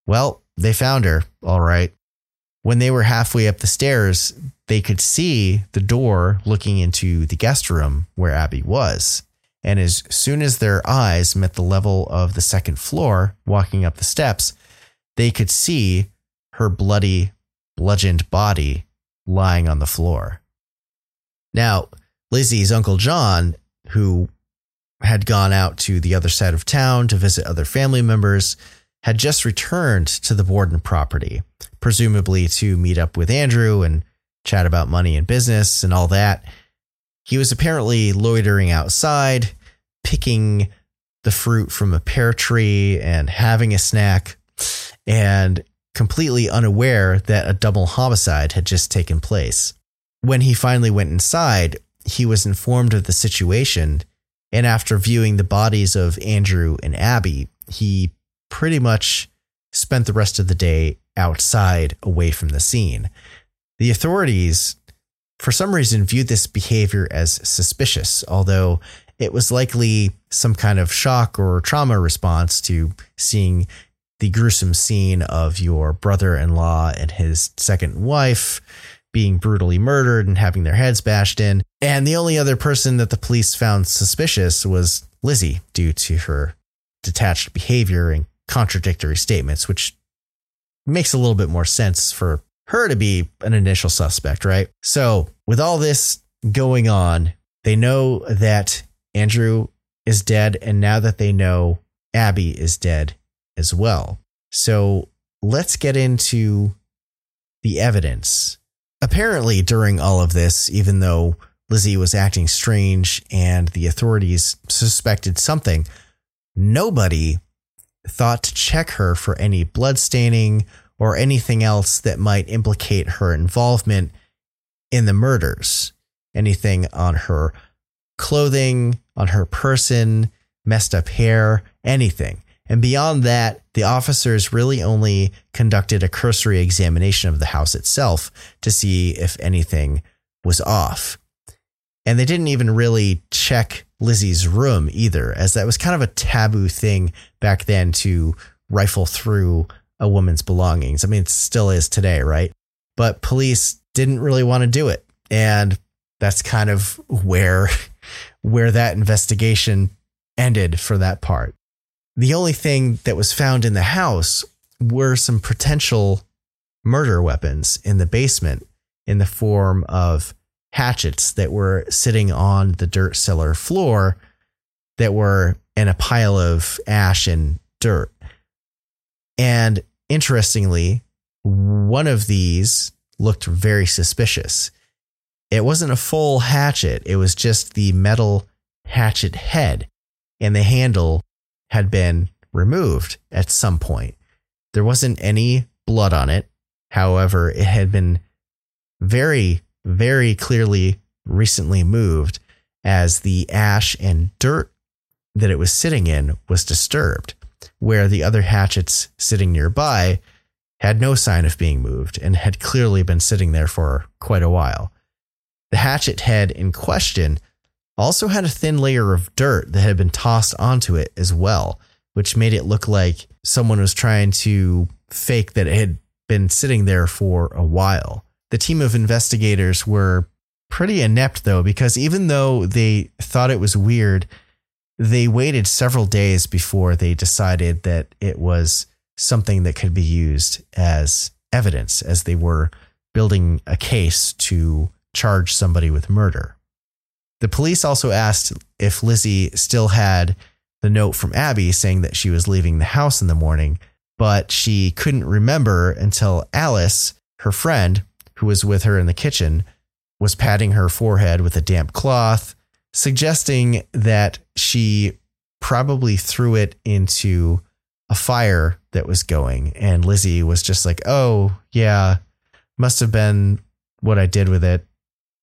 well, they found her, all right. When they were halfway up the stairs, they could see the door looking into the guest room where Abby was. And as soon as their eyes met the level of the second floor, walking up the steps, they could see her bloody, bludgeoned body lying on the floor. Now, Lizzie's Uncle John, who had gone out to the other side of town to visit other family members, had just returned to the Borden property, presumably to meet up with Andrew and chat about money and business and all that. He was apparently loitering outside, picking the fruit from a pear tree and having a snack, and completely unaware that a double homicide had just taken place. When he finally went inside, he was informed of the situation, and after viewing the bodies of Andrew and Abby, he pretty much spent the rest of the day outside, away from the scene. The authorities, for some reason, viewed this behavior as suspicious, although it was likely some kind of shock or trauma response to seeing the gruesome scene of your brother-in-law and his second wife being brutally murdered and having their heads bashed in. And the only other person that the police found suspicious was Lizzie, due to her detached behavior and contradictory statements, which makes a little bit more sense for her to be an initial suspect, right? So with all this going on, they know that Andrew is dead, and now that they know Abby is dead as well. So let's get into the evidence. Apparently, during all of this, even though Lizzie was acting strange and the authorities suspected something, nobody thought to check her for any blood staining or anything else that might implicate her involvement in the murders. Anything on her clothing, on her person, messed up hair, anything. And beyond that, the officers really only conducted a cursory examination of the house itself to see if anything was off. And they didn't even really check Lizzie's room either, as that was kind of a taboo thing back then to rifle through a woman's belongings. I mean, it still is today, right? But police didn't really want to do it. And that's kind of where, where that investigation ended for that part. The only thing that was found in the house were some potential murder weapons in the basement in the form of hatchets that were sitting on the dirt cellar floor that were in a pile of ash and dirt. And interestingly, one of these looked very suspicious. It wasn't a full hatchet. It was just the metal hatchet head, and the handle had been removed at some point. There wasn't any blood on it. However, it had been very, very clearly recently moved, as the ash and dirt that it was sitting in was disturbed, where the other hatchets sitting nearby had no sign of being moved, and had clearly been sitting there for quite a while. The hatchet head in question also had a thin layer of dirt that had been tossed onto it as well, which made it look like someone was trying to fake that it had been sitting there for a while. The team of investigators were pretty inept, though, because even though they thought it was weird, they waited several days before they decided that it was something that could be used as evidence as they were building a case to charge somebody with murder. The police also asked if Lizzie still had the note from Abby saying that she was leaving the house in the morning, but she couldn't remember until Alice, her friend, who was with her in the kitchen, was patting her forehead with a damp cloth, suggesting that she probably threw it into a fire that was going. And Lizzie was just like, oh, yeah, must have been what I did with it.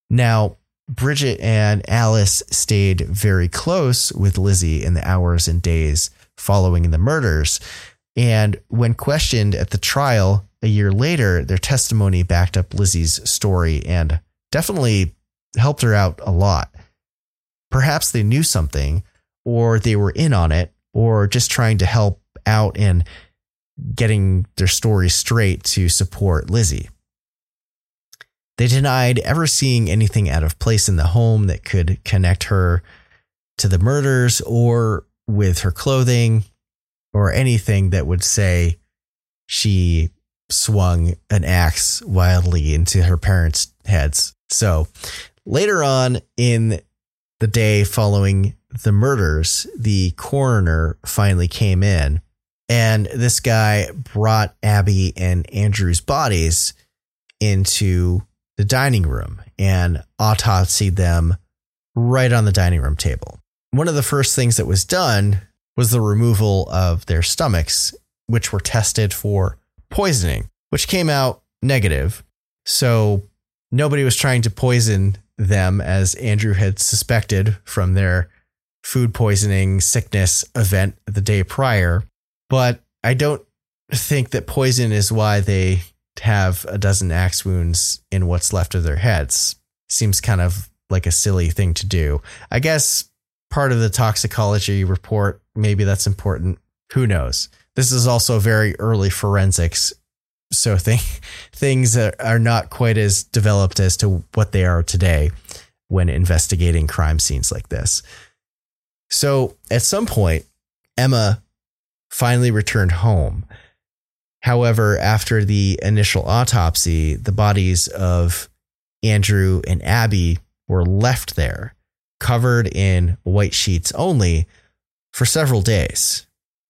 Now, Bridget and Alice stayed very close with Lizzie in the hours and days following the murders. And when questioned at the trial a year later, their testimony backed up Lizzie's story and definitely helped her out a lot. Perhaps they knew something, or they were in on it, or just trying to help out in getting their story straight to support Lizzie. They denied ever seeing anything out of place in the home that could connect her to the murders or with her clothing, or anything that would say she swung an axe wildly into her parents' heads. So later on in the day following the murders, the coroner finally came in, and this guy brought Abby and Andrew's bodies into the dining room and autopsied them right on the dining room table. One of the first things that was done was the removal of their stomachs, which were tested for poisoning, which came out negative. So nobody was trying to poison them, as Andrew had suspected from their food poisoning sickness event the day prior. But I don't think that poison is why they have a dozen axe wounds in what's left of their heads. Seems kind of like a silly thing to do. I guess part of the toxicology report, maybe that's important. Who knows? This is also very early forensics, so thing, things are not quite as developed as to what they are today when investigating crime scenes like this. So at some point, Emma finally returned home. However, after the initial autopsy, the bodies of Andrew and Abby were left there, covered in white sheets only, for several days,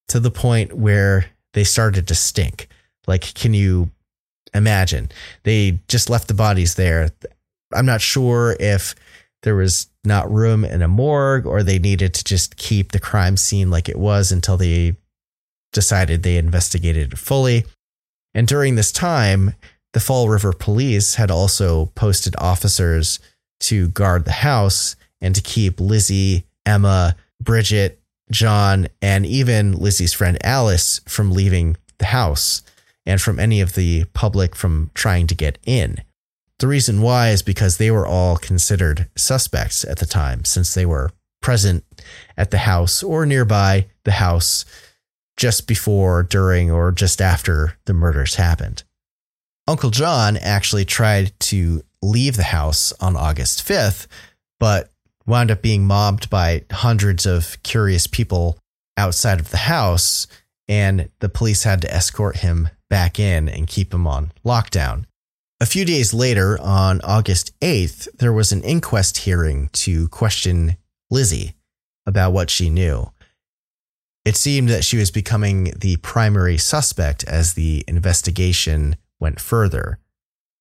to the point where they started to stink. Like, can you imagine? They just left the bodies there. I'm not sure if there was not room in a morgue, or they needed to just keep the crime scene like it was until they decided they investigated it fully. And during this time, the Fall River police had also posted officers to guard the house and to keep Lizzie, Emma, Bridget, John, and even Lizzie's friend Alice from leaving the house and from any of the public from trying to get in. The reason why is because they were all considered suspects at the time, since they were present at the house or nearby the house just before, during, or just after the murders happened. Uncle John actually tried to leave the house on August fifth, but wound up being mobbed by hundreds of curious people outside of the house, and the police had to escort him back in and keep him on lockdown. A few days later, on August eighth, there was an inquest hearing to question Lizzie about what she knew. It seemed that she was becoming the primary suspect as the investigation went further.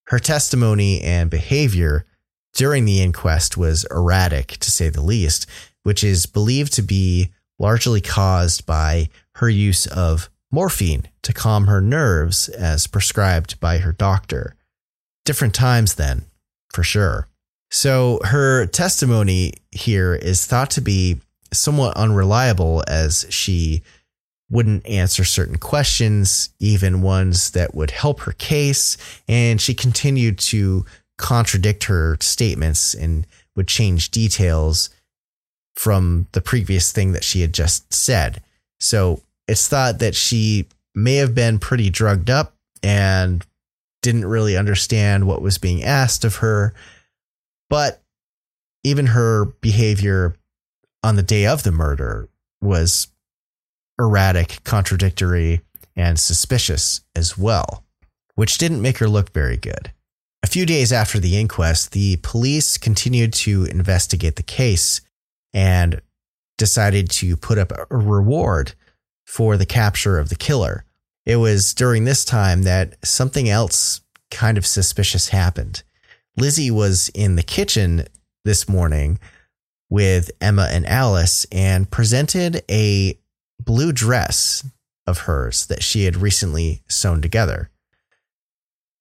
Her testimony and behavior during the inquest was erratic, to say the least, which is believed to be largely caused by her use of morphine to calm her nerves as prescribed by her doctor. Different times then, for sure. So her testimony here is thought to be somewhat unreliable, as she wouldn't answer certain questions, even ones that would help her case. And she continued to contradict her statements and would change details from the previous thing that she had just said. So it's thought that she may have been pretty drugged up and didn't really understand what was being asked of her. But even her behavior on the day of the murder was erratic, contradictory, and suspicious as well, which didn't make her look very good. A few days after the inquest, the police continued to investigate the case and decided to put up a reward for the capture of the killer. It was during this time that something else kind of suspicious happened. Lizzie was in the kitchen this morning with Emma and Alice and presented a blue dress of hers that she had recently sewn together.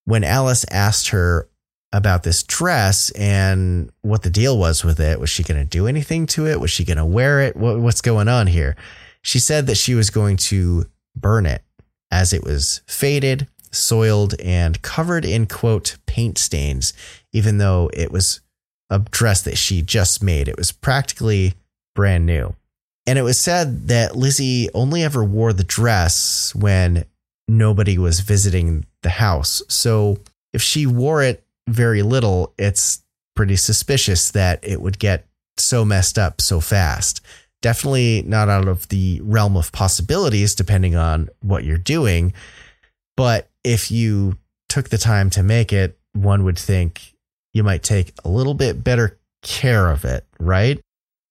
When Alice asked her about this dress and what the deal was with it, was she going to do anything to it? Was she going to wear it? What, what's going on here? She said that she was going to burn it, as it was faded, soiled, and covered in, quote, paint stains, even though it was a dress that she just made. It was practically brand new. And it was said that Lizzie only ever wore the dress when nobody was visiting the house. So if she wore it very little, it's pretty suspicious that it would get so messed up so fast. Definitely not out of the realm of possibilities, depending on what you're doing. But if you took the time to make it, one would think you might take a little bit better care of it, right?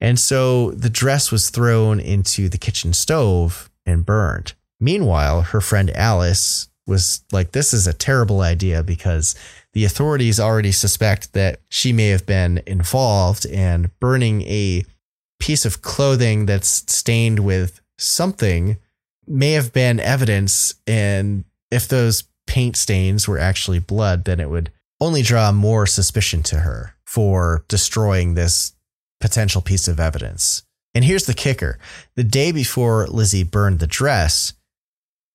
And so the dress was thrown into the kitchen stove and burned. Meanwhile, her friend Alice was like, this is a terrible idea because the authorities already suspect that she may have been involved, and burning a piece of clothing that's stained with something may have been evidence. And if those paint stains were actually blood, then it would only draw more suspicion to her for destroying this potential piece of evidence. And here's the kicker. The day before Lizzie burned the dress,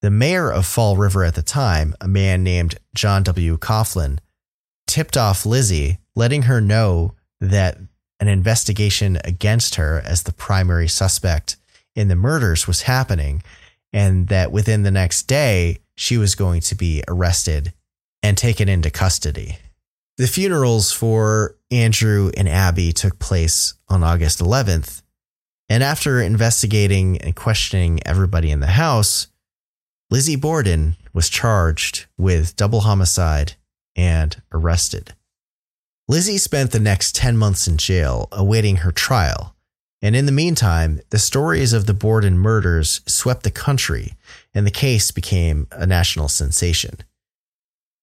the mayor of Fall River at the time, a man named John W. Coughlin, tipped off Lizzie, letting her know that an investigation against her as the primary suspect in the murders was happening, and that within the next day, she was going to be arrested and taken into custody. The funerals for Andrew and Abby took place on August eleventh, and after investigating and questioning everybody in the house, Lizzie Borden was charged with double homicide and arrested. Lizzie spent the next ten months in jail awaiting her trial, and in the meantime, the stories of the Borden murders swept the country, and the case became a national sensation.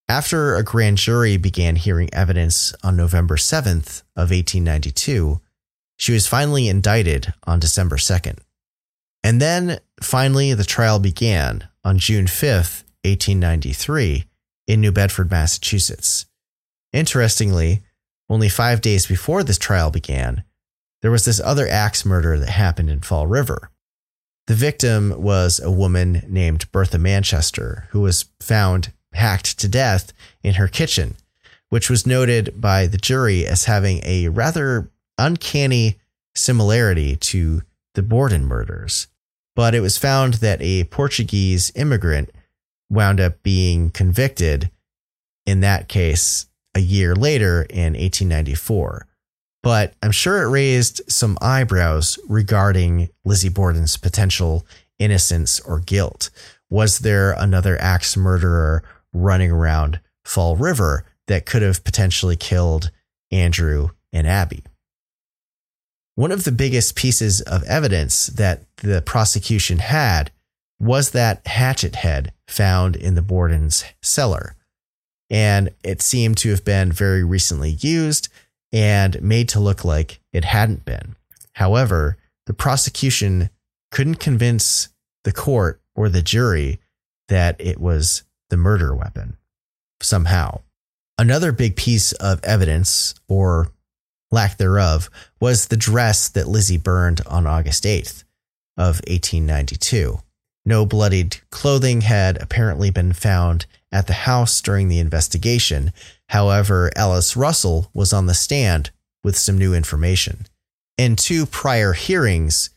After a grand jury began hearing evidence on November seventh of eighteen ninety-two, she was finally indicted on December second. And then, finally, the trial began on June fifth, eighteen ninety-three, in New Bedford, Massachusetts. Interestingly, only five days before this trial began, there was this other axe murder that happened in Fall River. The victim was a woman named Bertha Manchester, who was found hacked to death in her kitchen, which was noted by the jury as having a rather uncanny similarity to the Borden murders. But it was found that a Portuguese immigrant wound up being convicted in that case a year later in eighteen ninety-four. But I'm sure it raised some eyebrows regarding Lizzie Borden's potential innocence or guilt. Was there another axe murderer running around Fall River that could have potentially killed Andrew and Abby? One of the biggest pieces of evidence that the prosecution had was that hatchet head found in the Borden's cellar. And it seemed to have been very recently used and made to look like it hadn't been. However, the prosecution couldn't convince the court or the jury that it was the murder weapon somehow. Another big piece of evidence, or lack thereof, was the dress that Lizzie burned on August eighth of eighteen ninety-two. No bloodied clothing had apparently been found at the house during the investigation. However, Alice Russell was on the stand with some new information. In two prior hearings,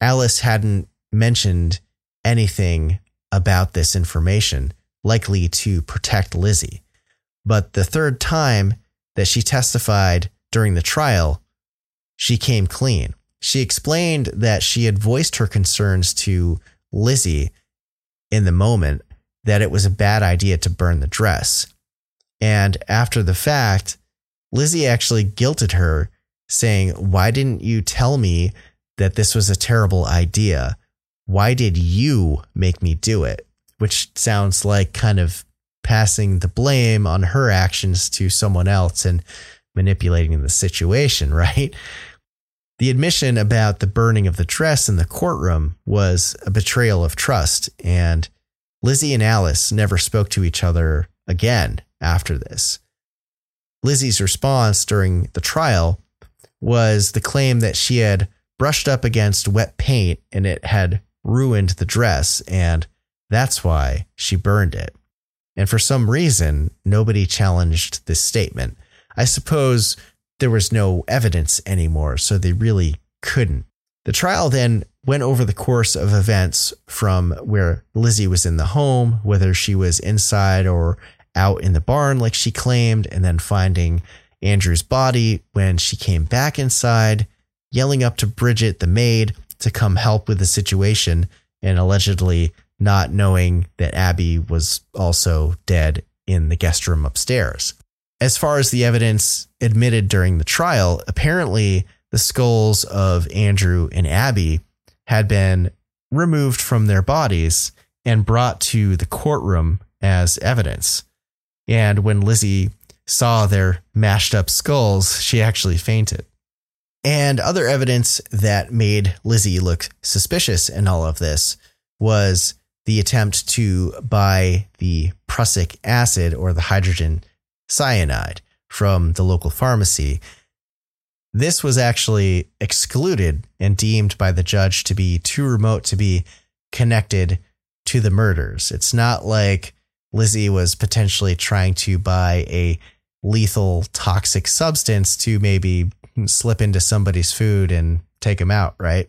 Alice hadn't mentioned anything about this information, likely to protect Lizzie. But the third time that she testified during the trial, she came clean. She explained that she had voiced her concerns to Lizzie in the moment that it was a bad idea to burn the dress. And after the fact, Lizzie actually guilted her, saying, "Why didn't you tell me that this was a terrible idea? Why did you make me do it?" Which sounds like kind of passing the blame on her actions to someone else and manipulating the situation, right? The admission about the burning of the dress in the courtroom was a betrayal of trust, and Lizzie and Alice never spoke to each other again after this. Lizzie's response during the trial was the claim that she had brushed up against wet paint and it had ruined the dress, and that's why she burned it. And for some reason, nobody challenged this statement. I suppose there was no evidence anymore, so they really couldn't. The trial then went over the course of events from where Lizzie was in the home, whether she was inside or out in the barn like she claimed, and then finding Andrew's body when she came back inside, yelling up to Bridget, the maid, to come help with the situation, and allegedly not knowing that Abby was also dead in the guest room upstairs. As far as the evidence admitted during the trial, apparently the skulls of Andrew and Abby had been removed from their bodies and brought to the courtroom as evidence. And when Lizzie saw their mashed up skulls, she actually fainted. And other evidence that made Lizzie look suspicious in all of this was the attempt to buy the prussic acid, or the hydrogen cyanide, from the local pharmacy. This was actually excluded and deemed by the judge to be too remote to be connected to the murders. It's not like Lizzie was potentially trying to buy a lethal toxic substance to maybe slip into somebody's food and take them out, right?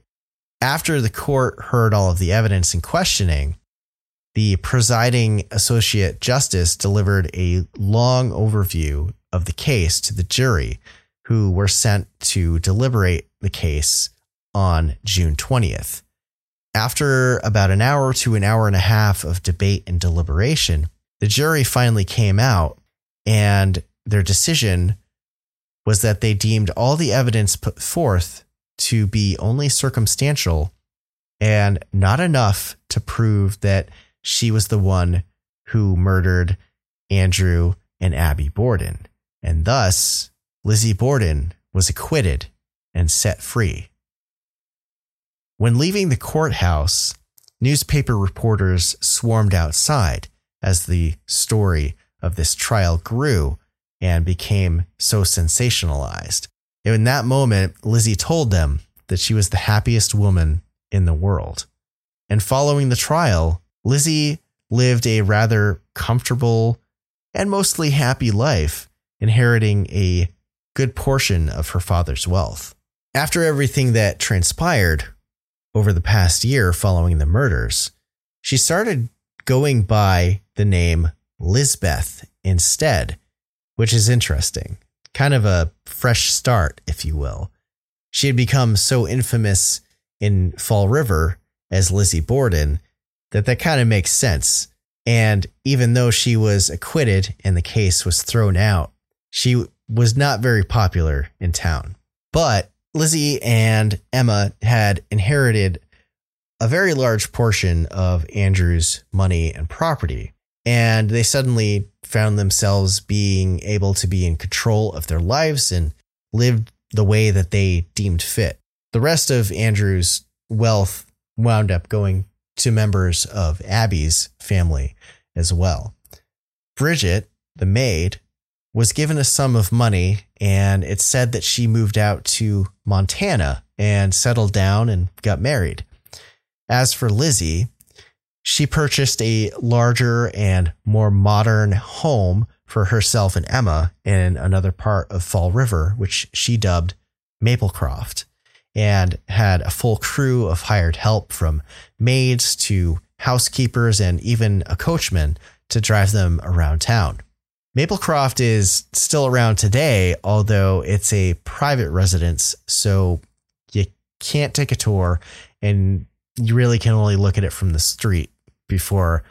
After the court heard all of the evidence and questioning, the presiding associate justice delivered a long overview of the case to the jury, who were sent to deliberate the case on June twentieth. After about an hour to an hour and a half of debate and deliberation, the jury finally came out, and their decision was that they deemed all the evidence put forth to be only circumstantial and not enough to prove that she was the one who murdered Andrew and Abby Borden. And thus, Lizzie Borden was acquitted and set free. When leaving the courthouse, newspaper reporters swarmed outside as the story of this trial grew and became so sensationalized. In that moment, Lizzie told them that she was the happiest woman in the world. And following the trial, Lizzie lived a rather comfortable and mostly happy life, inheriting a good portion of her father's wealth. After everything that transpired over the past year following the murders, she started going by the name Lizbeth instead, which is interesting. Kind of a fresh start, if you will. She had become so infamous in Fall River as Lizzie Borden that that kind of makes sense. And even though she was acquitted and the case was thrown out, she was not very popular in town. But Lizzie and Emma had inherited a very large portion of Andrew's money and property, and they suddenly found themselves being able to be in control of their lives and lived the way that they deemed fit. The rest of Andrew's wealth wound up going to members of Abby's family as well. Bridget, the maid, was given a sum of money, and it said that she moved out to Montana and settled down and got married. As for Lizzie, She purchased a larger and more modern home for herself and Emma in another part of Fall River, which she dubbed Maplecroft, and had a full crew of hired help from maids to housekeepers and even a coachman to drive them around town. Maplecroft is still around today, although it's a private residence, so you can't take a tour and you really can only look at it from the street before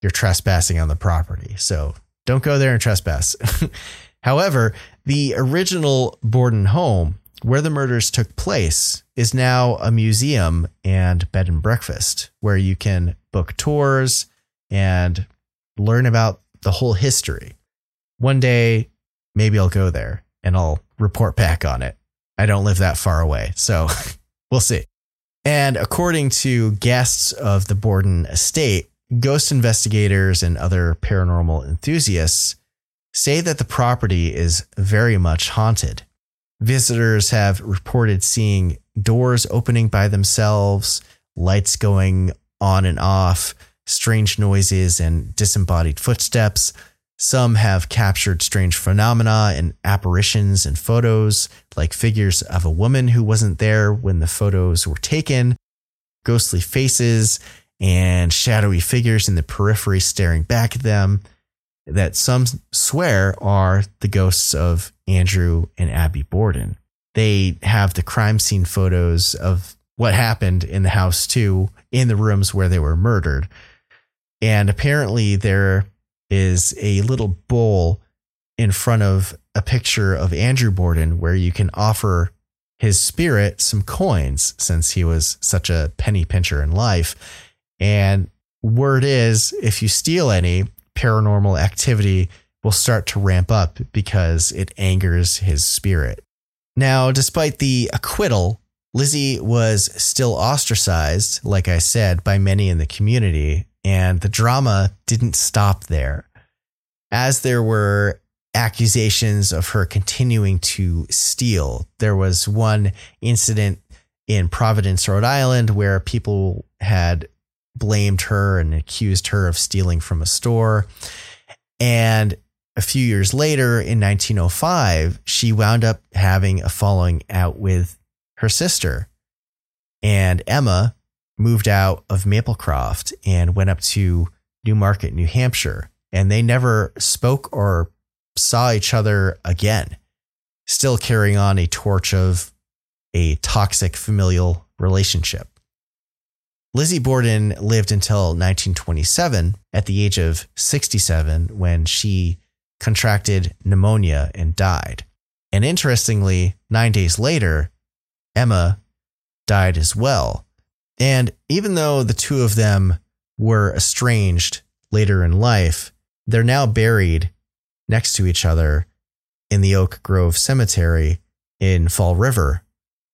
you're trespassing on the property. So don't go there and trespass. However, the original Borden home where the murders took place is now a museum and bed and breakfast where you can book tours and learn about the whole history. One day, maybe I'll go there and I'll report back on it. I don't live that far away, so we'll see. And according to guests of the Borden estate, ghost investigators and other paranormal enthusiasts say that the property is very much haunted. Visitors have reported seeing doors opening by themselves, lights going on and off, strange noises and disembodied footsteps. Some have captured strange phenomena and apparitions and photos, like figures of a woman who wasn't there when the photos were taken, ghostly faces and shadowy figures in the periphery staring back at them that some swear are the ghosts of Andrew and Abby Borden. They have the crime scene photos of what happened in the house too, in the rooms where they were murdered. And apparently there is a little bowl in front of a picture of Andrew Borden where you can offer his spirit some coins, since he was such a penny pincher in life. And word is, if you steal any, paranormal activity will start to ramp up because it angers his spirit. Now, despite the acquittal, Lizzie was still ostracized, like I said, by many in the community, and the drama didn't stop there, as there were accusations of her continuing to steal. There was one incident in Providence, Rhode Island, where people had blamed her and accused her of stealing from a store. And a few years later, in nineteen oh five, she wound up having a falling out with her sister. And Emma moved out of Maplecroft and went up to New Market, New Hampshire, and they never spoke or saw each other again, still carrying on a torch of a toxic familial relationship. Lizzie Borden lived until nineteen twenty-seven at the age of sixty-seven when she contracted pneumonia and died. And interestingly, nine days later, Emma died as well. And even though the two of them were estranged later in life, they're now buried next to each other in the Oak Grove Cemetery in Fall River,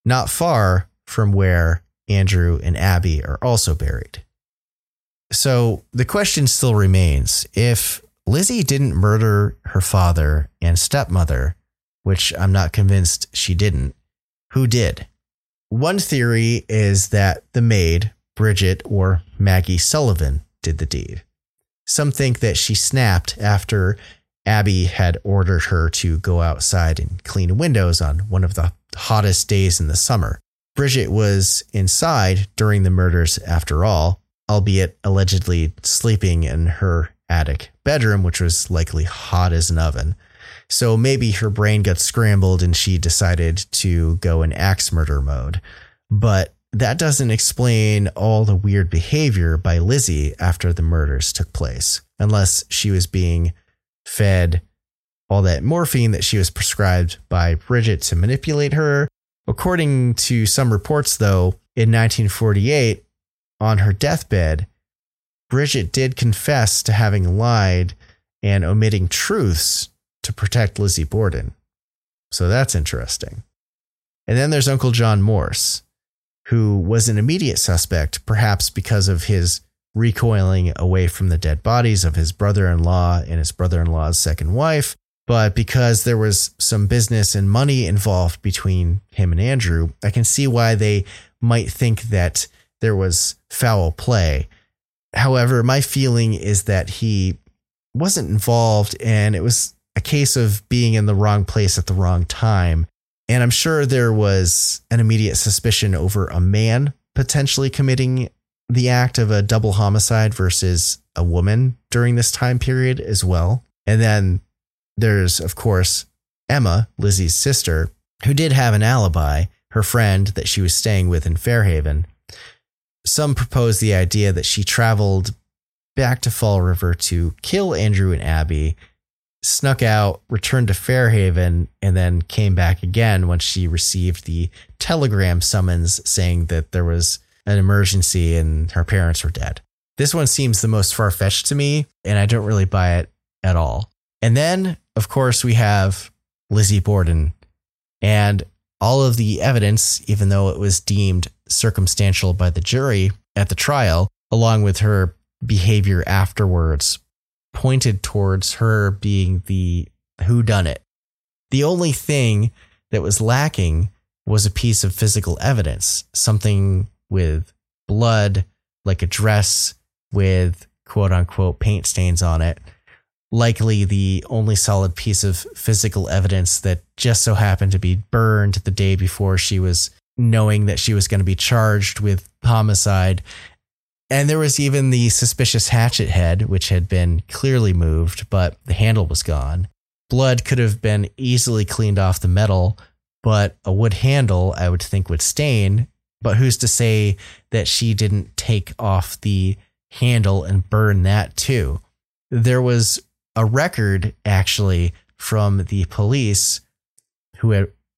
not far from where Andrew and Abby are also buried. So the question still remains, if Lizzie didn't murder her father and stepmother, which I'm not convinced she didn't, who did? One theory is that the maid, Bridget or Maggie Sullivan, did the deed. Some think that she snapped after Abby had ordered her to go outside and clean windows on one of the hottest days in the summer. Bridget was inside during the murders after all, albeit allegedly sleeping in her attic bedroom, which was likely hot as an oven. So maybe her brain got scrambled and she decided to go in axe murder mode. But that doesn't explain all the weird behavior by Lizzie after the murders took place, unless she was being fed all that morphine that she was prescribed by Bridget to manipulate her. According to some reports, though, in nineteen forty-eight, on her deathbed, Bridget did confess to having lied and omitting truths to protect Lizzie Borden. So that's interesting. And then there's Uncle John Morse, who was an immediate suspect, perhaps because of his recoiling away from the dead bodies of his brother-in-law and his brother-in-law's second wife. But because there was some business and money involved between him and Andrew, I can see why they might think that there was foul play However, my feeling is that he wasn't involved, and it was a case of being in the wrong place at the wrong time. And I'm sure there was an immediate suspicion over a man potentially committing the act of a double homicide versus a woman during this time period as well. And then there's, of course, Emma, Lizzie's sister, who did have an alibi, her friend that she was staying with in Fairhaven. Some proposed the idea that she traveled back to Fall River to kill Andrew and Abby, snuck out, returned to Fairhaven, and then came back again when she received the telegram summons saying that there was an emergency and her parents were dead. This one seems the most far-fetched to me, and I don't really buy it at all. And then, of course, we have Lizzie Borden, and all of the evidence, even though it was deemed circumstantial by the jury at the trial, along with her behavior afterwards, pointed towards her being the whodunit. The only thing that was lacking was a piece of physical evidence, something with blood, like a dress with quote unquote paint stains on it. Likely the only solid piece of physical evidence that just so happened to be burned the day before she was knowing that she was going to be charged with homicide. And there was even the suspicious hatchet head, which had been clearly moved, but the handle was gone. Blood could have been easily cleaned off the metal, but a wood handle, I would think, would stain. But who's to say that she didn't take off the handle and burn that too? There was a record, actually, from the police who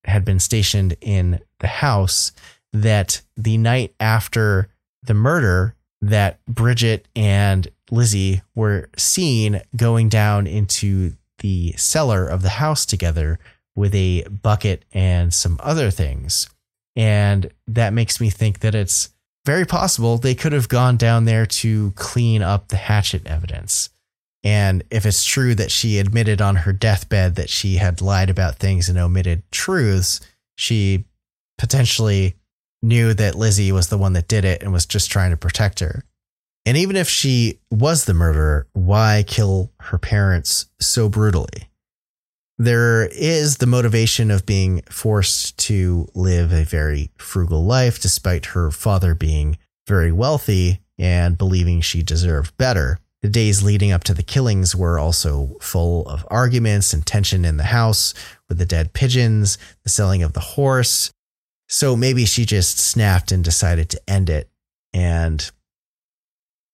had been stationed in the house that the night after the murder, that Bridget and Lizzie were seen going down into the cellar of the house together with a bucket and some other things. And that makes me think that it's very possible they could have gone down there to clean up the hatchet evidence. And if it's true that she admitted on her deathbed that she had lied about things and omitted truths, she potentially knew that Lizzie was the one that did it and was just trying to protect her. And even if she was the murderer, why kill her parents so brutally? There is the motivation of being forced to live a very frugal life, despite her father being very wealthy and believing she deserved better. The days leading up to the killings were also full of arguments and tension in the house with the dead pigeons, the selling of the horse. So maybe she just snapped and decided to end it, and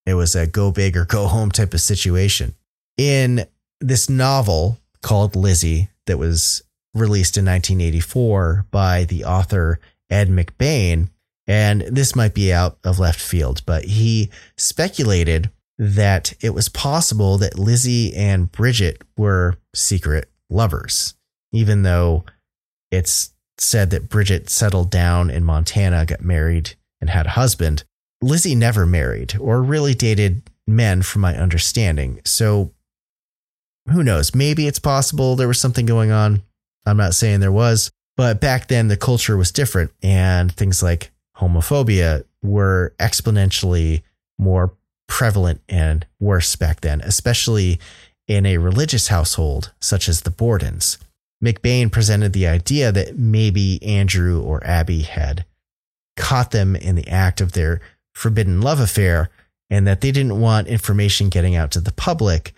it was a go big or go home type of situation. In this novel called Lizzie that was released in nineteen eighty-four by the author Ed McBain, and this might be out of left field, but he speculated that it was possible that Lizzie and Bridget were secret lovers, even though it's said that Bridget settled down in Montana, got married, and had a husband. Lizzie never married or really dated men, from my understanding. So who knows? Maybe it's possible there was something going on. I'm not saying there was, but back then the culture was different, and things like homophobia were exponentially more prevalent and worse back then, especially in a religious household such as the Bordens. McBain presented the idea that maybe Andrew or Abby had caught them in the act of their forbidden love affair, and that they didn't want information getting out to the public,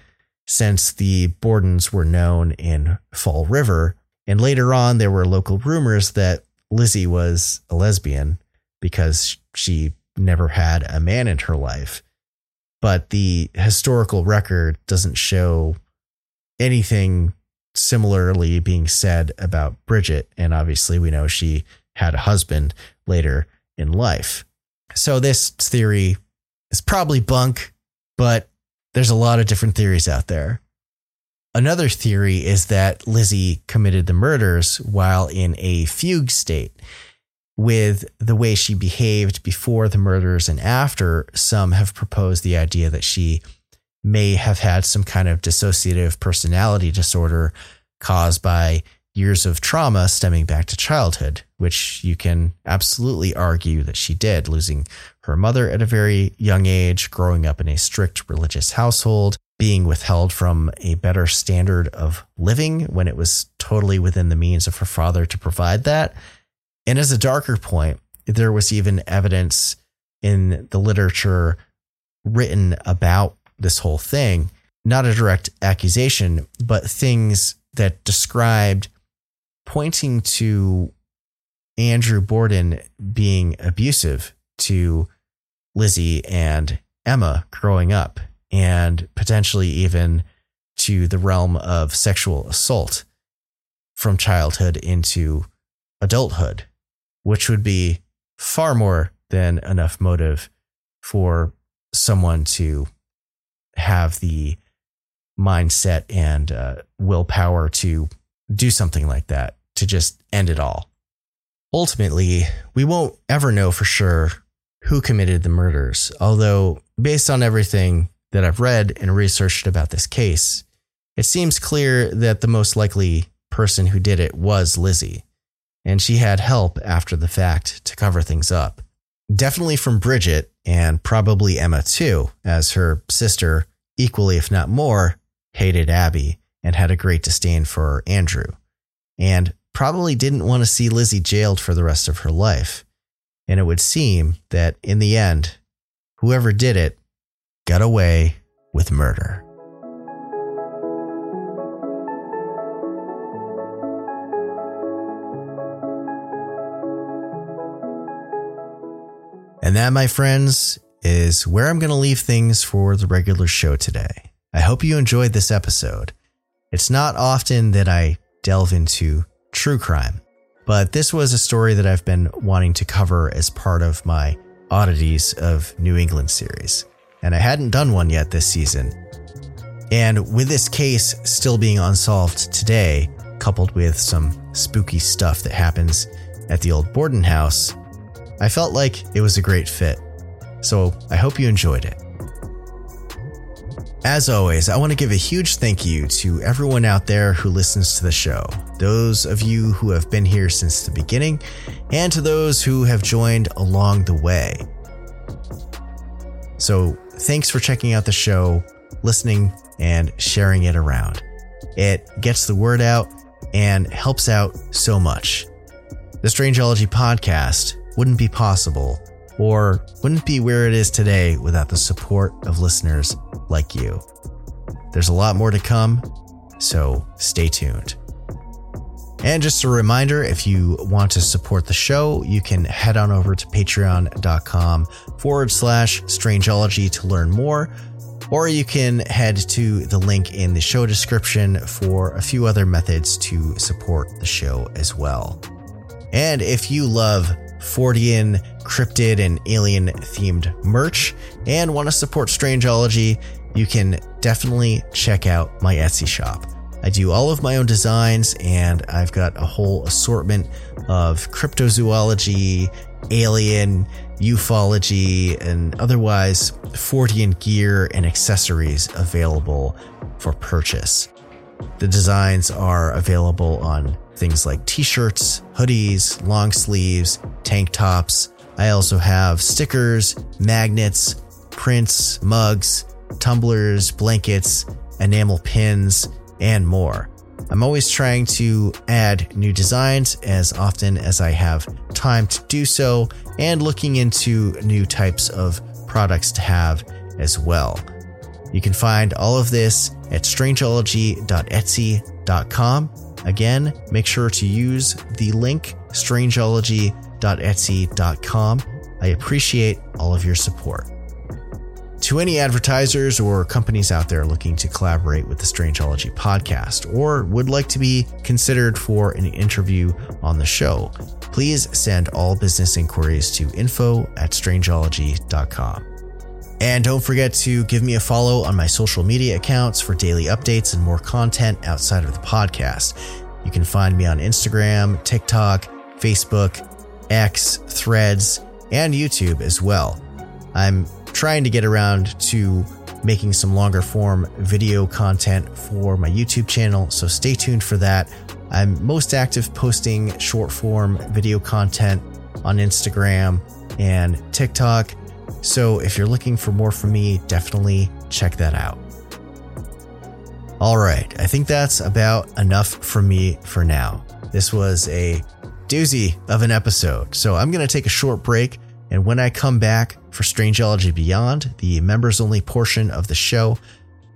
since the Bordens were known in Fall River. And later on, there were local rumors that Lizzie was a lesbian because she never had a man in her life. But the historical record doesn't show anything similarly being said about Bridget, and obviously we know she had a husband later in life. So this theory is probably bunk, but there's a lot of different theories out there. Another theory is that Lizzie committed the murders while in a fugue state. With the way she behaved before the murders and after, some have proposed the idea that she may have had some kind of dissociative personality disorder caused by years of trauma stemming back to childhood, which you can absolutely argue that she did, losing her mother at a very young age, growing up in a strict religious household, being withheld from a better standard of living when it was totally within the means of her father to provide that. And as a darker point, there was even evidence in the literature written about this whole thing, not a direct accusation, but things that described pointing to Andrew Borden being abusive to Lizzie and Emma growing up, and potentially even to the realm of sexual assault from childhood into adulthood, which would be far more than enough motive for someone to have the mindset and uh, willpower to do something like that, to just end it all. Ultimately, we won't ever know for sure who committed the murders, although based on everything that I've read and researched about this case, it seems clear that the most likely person who did it was Lizzie, and she had help after the fact to cover things up. Definitely from Bridget, and probably Emma too, as her sister, equally if not more, hated Abby and had a great disdain for Andrew, and probably didn't want to see Lizzie jailed for the rest of her life. And it would seem that in the end, whoever did it got away with murder. And that, my friends, is where I'm going to leave things for the regular show today. I hope you enjoyed this episode. It's not often that I delve into true crime, but this was a story that I've been wanting to cover as part of my Oddities of New England series, and I hadn't done one yet this season. And with this case still being unsolved today, coupled with some spooky stuff that happens at the old Borden house, I felt like it was a great fit. So I hope you enjoyed it. As always, I want to give a huge thank you to everyone out there who listens to the show, those of you who have been here since the beginning, and to those who have joined along the way. So thanks for checking out the show, listening, and sharing it around. It gets the word out and helps out so much. The Strangeology podcast wouldn't be possible, or wouldn't be where it is today, without the support of listeners like you. There's a lot more to come, so stay tuned. And just a reminder, if you want to support the show, you can head on over to patreon.com forward slash Strangeology to learn more, or you can head to the link in the show description for a few other methods to support the show as well. And if you love Fortean, cryptid, and alien themed merch and want to support Strangeology, you can definitely check out my Etsy shop. I do all of my own designs, and I've got a whole assortment of cryptozoology, alien, ufology, and otherwise Fortean gear and accessories available for purchase. The designs are available on things like t-shirts, hoodies, long sleeves, tank tops. I also have stickers, magnets, prints, mugs, tumblers, blankets, enamel pins, and more. I'm always trying to add new designs as often as I have time to do so, and looking into new types of products to have as well. You can find all of this at strangeology dot etsy dot com. Again, make sure to use the link strangeology dot etsy dot com. I appreciate all of your support. To any advertisers or companies out there looking to collaborate with the Strangeology podcast, or would like to be considered for an interview on the show, please send all business inquiries to info at strangeology dot com. And don't forget to give me a follow on my social media accounts for daily updates and more content outside of the podcast. You can find me on Instagram, TikTok, Facebook, X, Threads, and YouTube as well. I'm trying to get around to making some longer form video content for my YouTube channel, so stay tuned for that. I'm most active posting short form video content on Instagram and TikTok. So if you're looking for more from me, definitely check that out. All right, I think that's about enough from me for now. This was a doozy of an episode. So I'm going to take a short break. And when I come back for Strangeology Beyond, the members only portion of the show,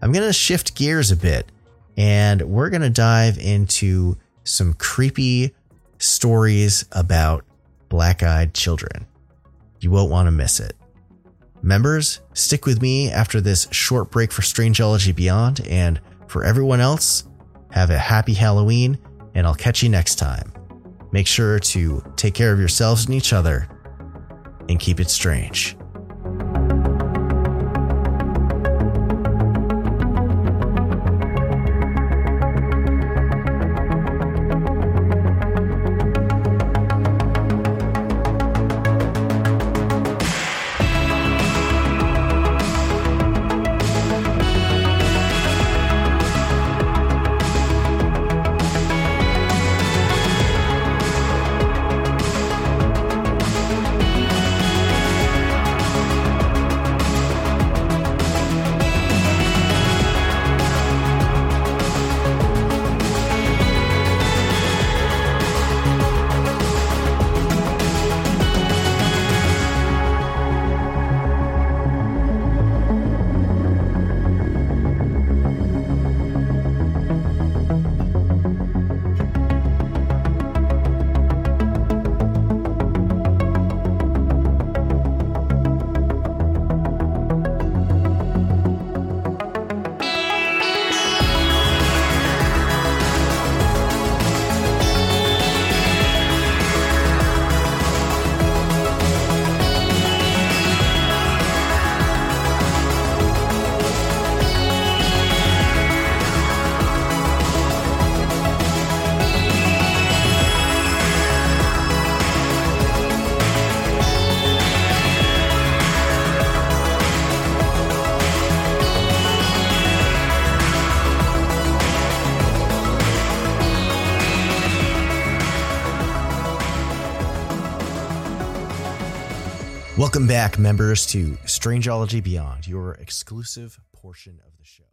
I'm going to shift gears a bit. And we're going to dive into some creepy stories about black-eyed children. You won't want to miss it. Members, stick with me after this short break for Strangeology Beyond. And for everyone else, have a happy Halloween, and I'll catch you next time. Make sure to take care of yourselves and each other, and keep it strange. Welcome back, members, to Strangeology Beyond, your exclusive portion of the show.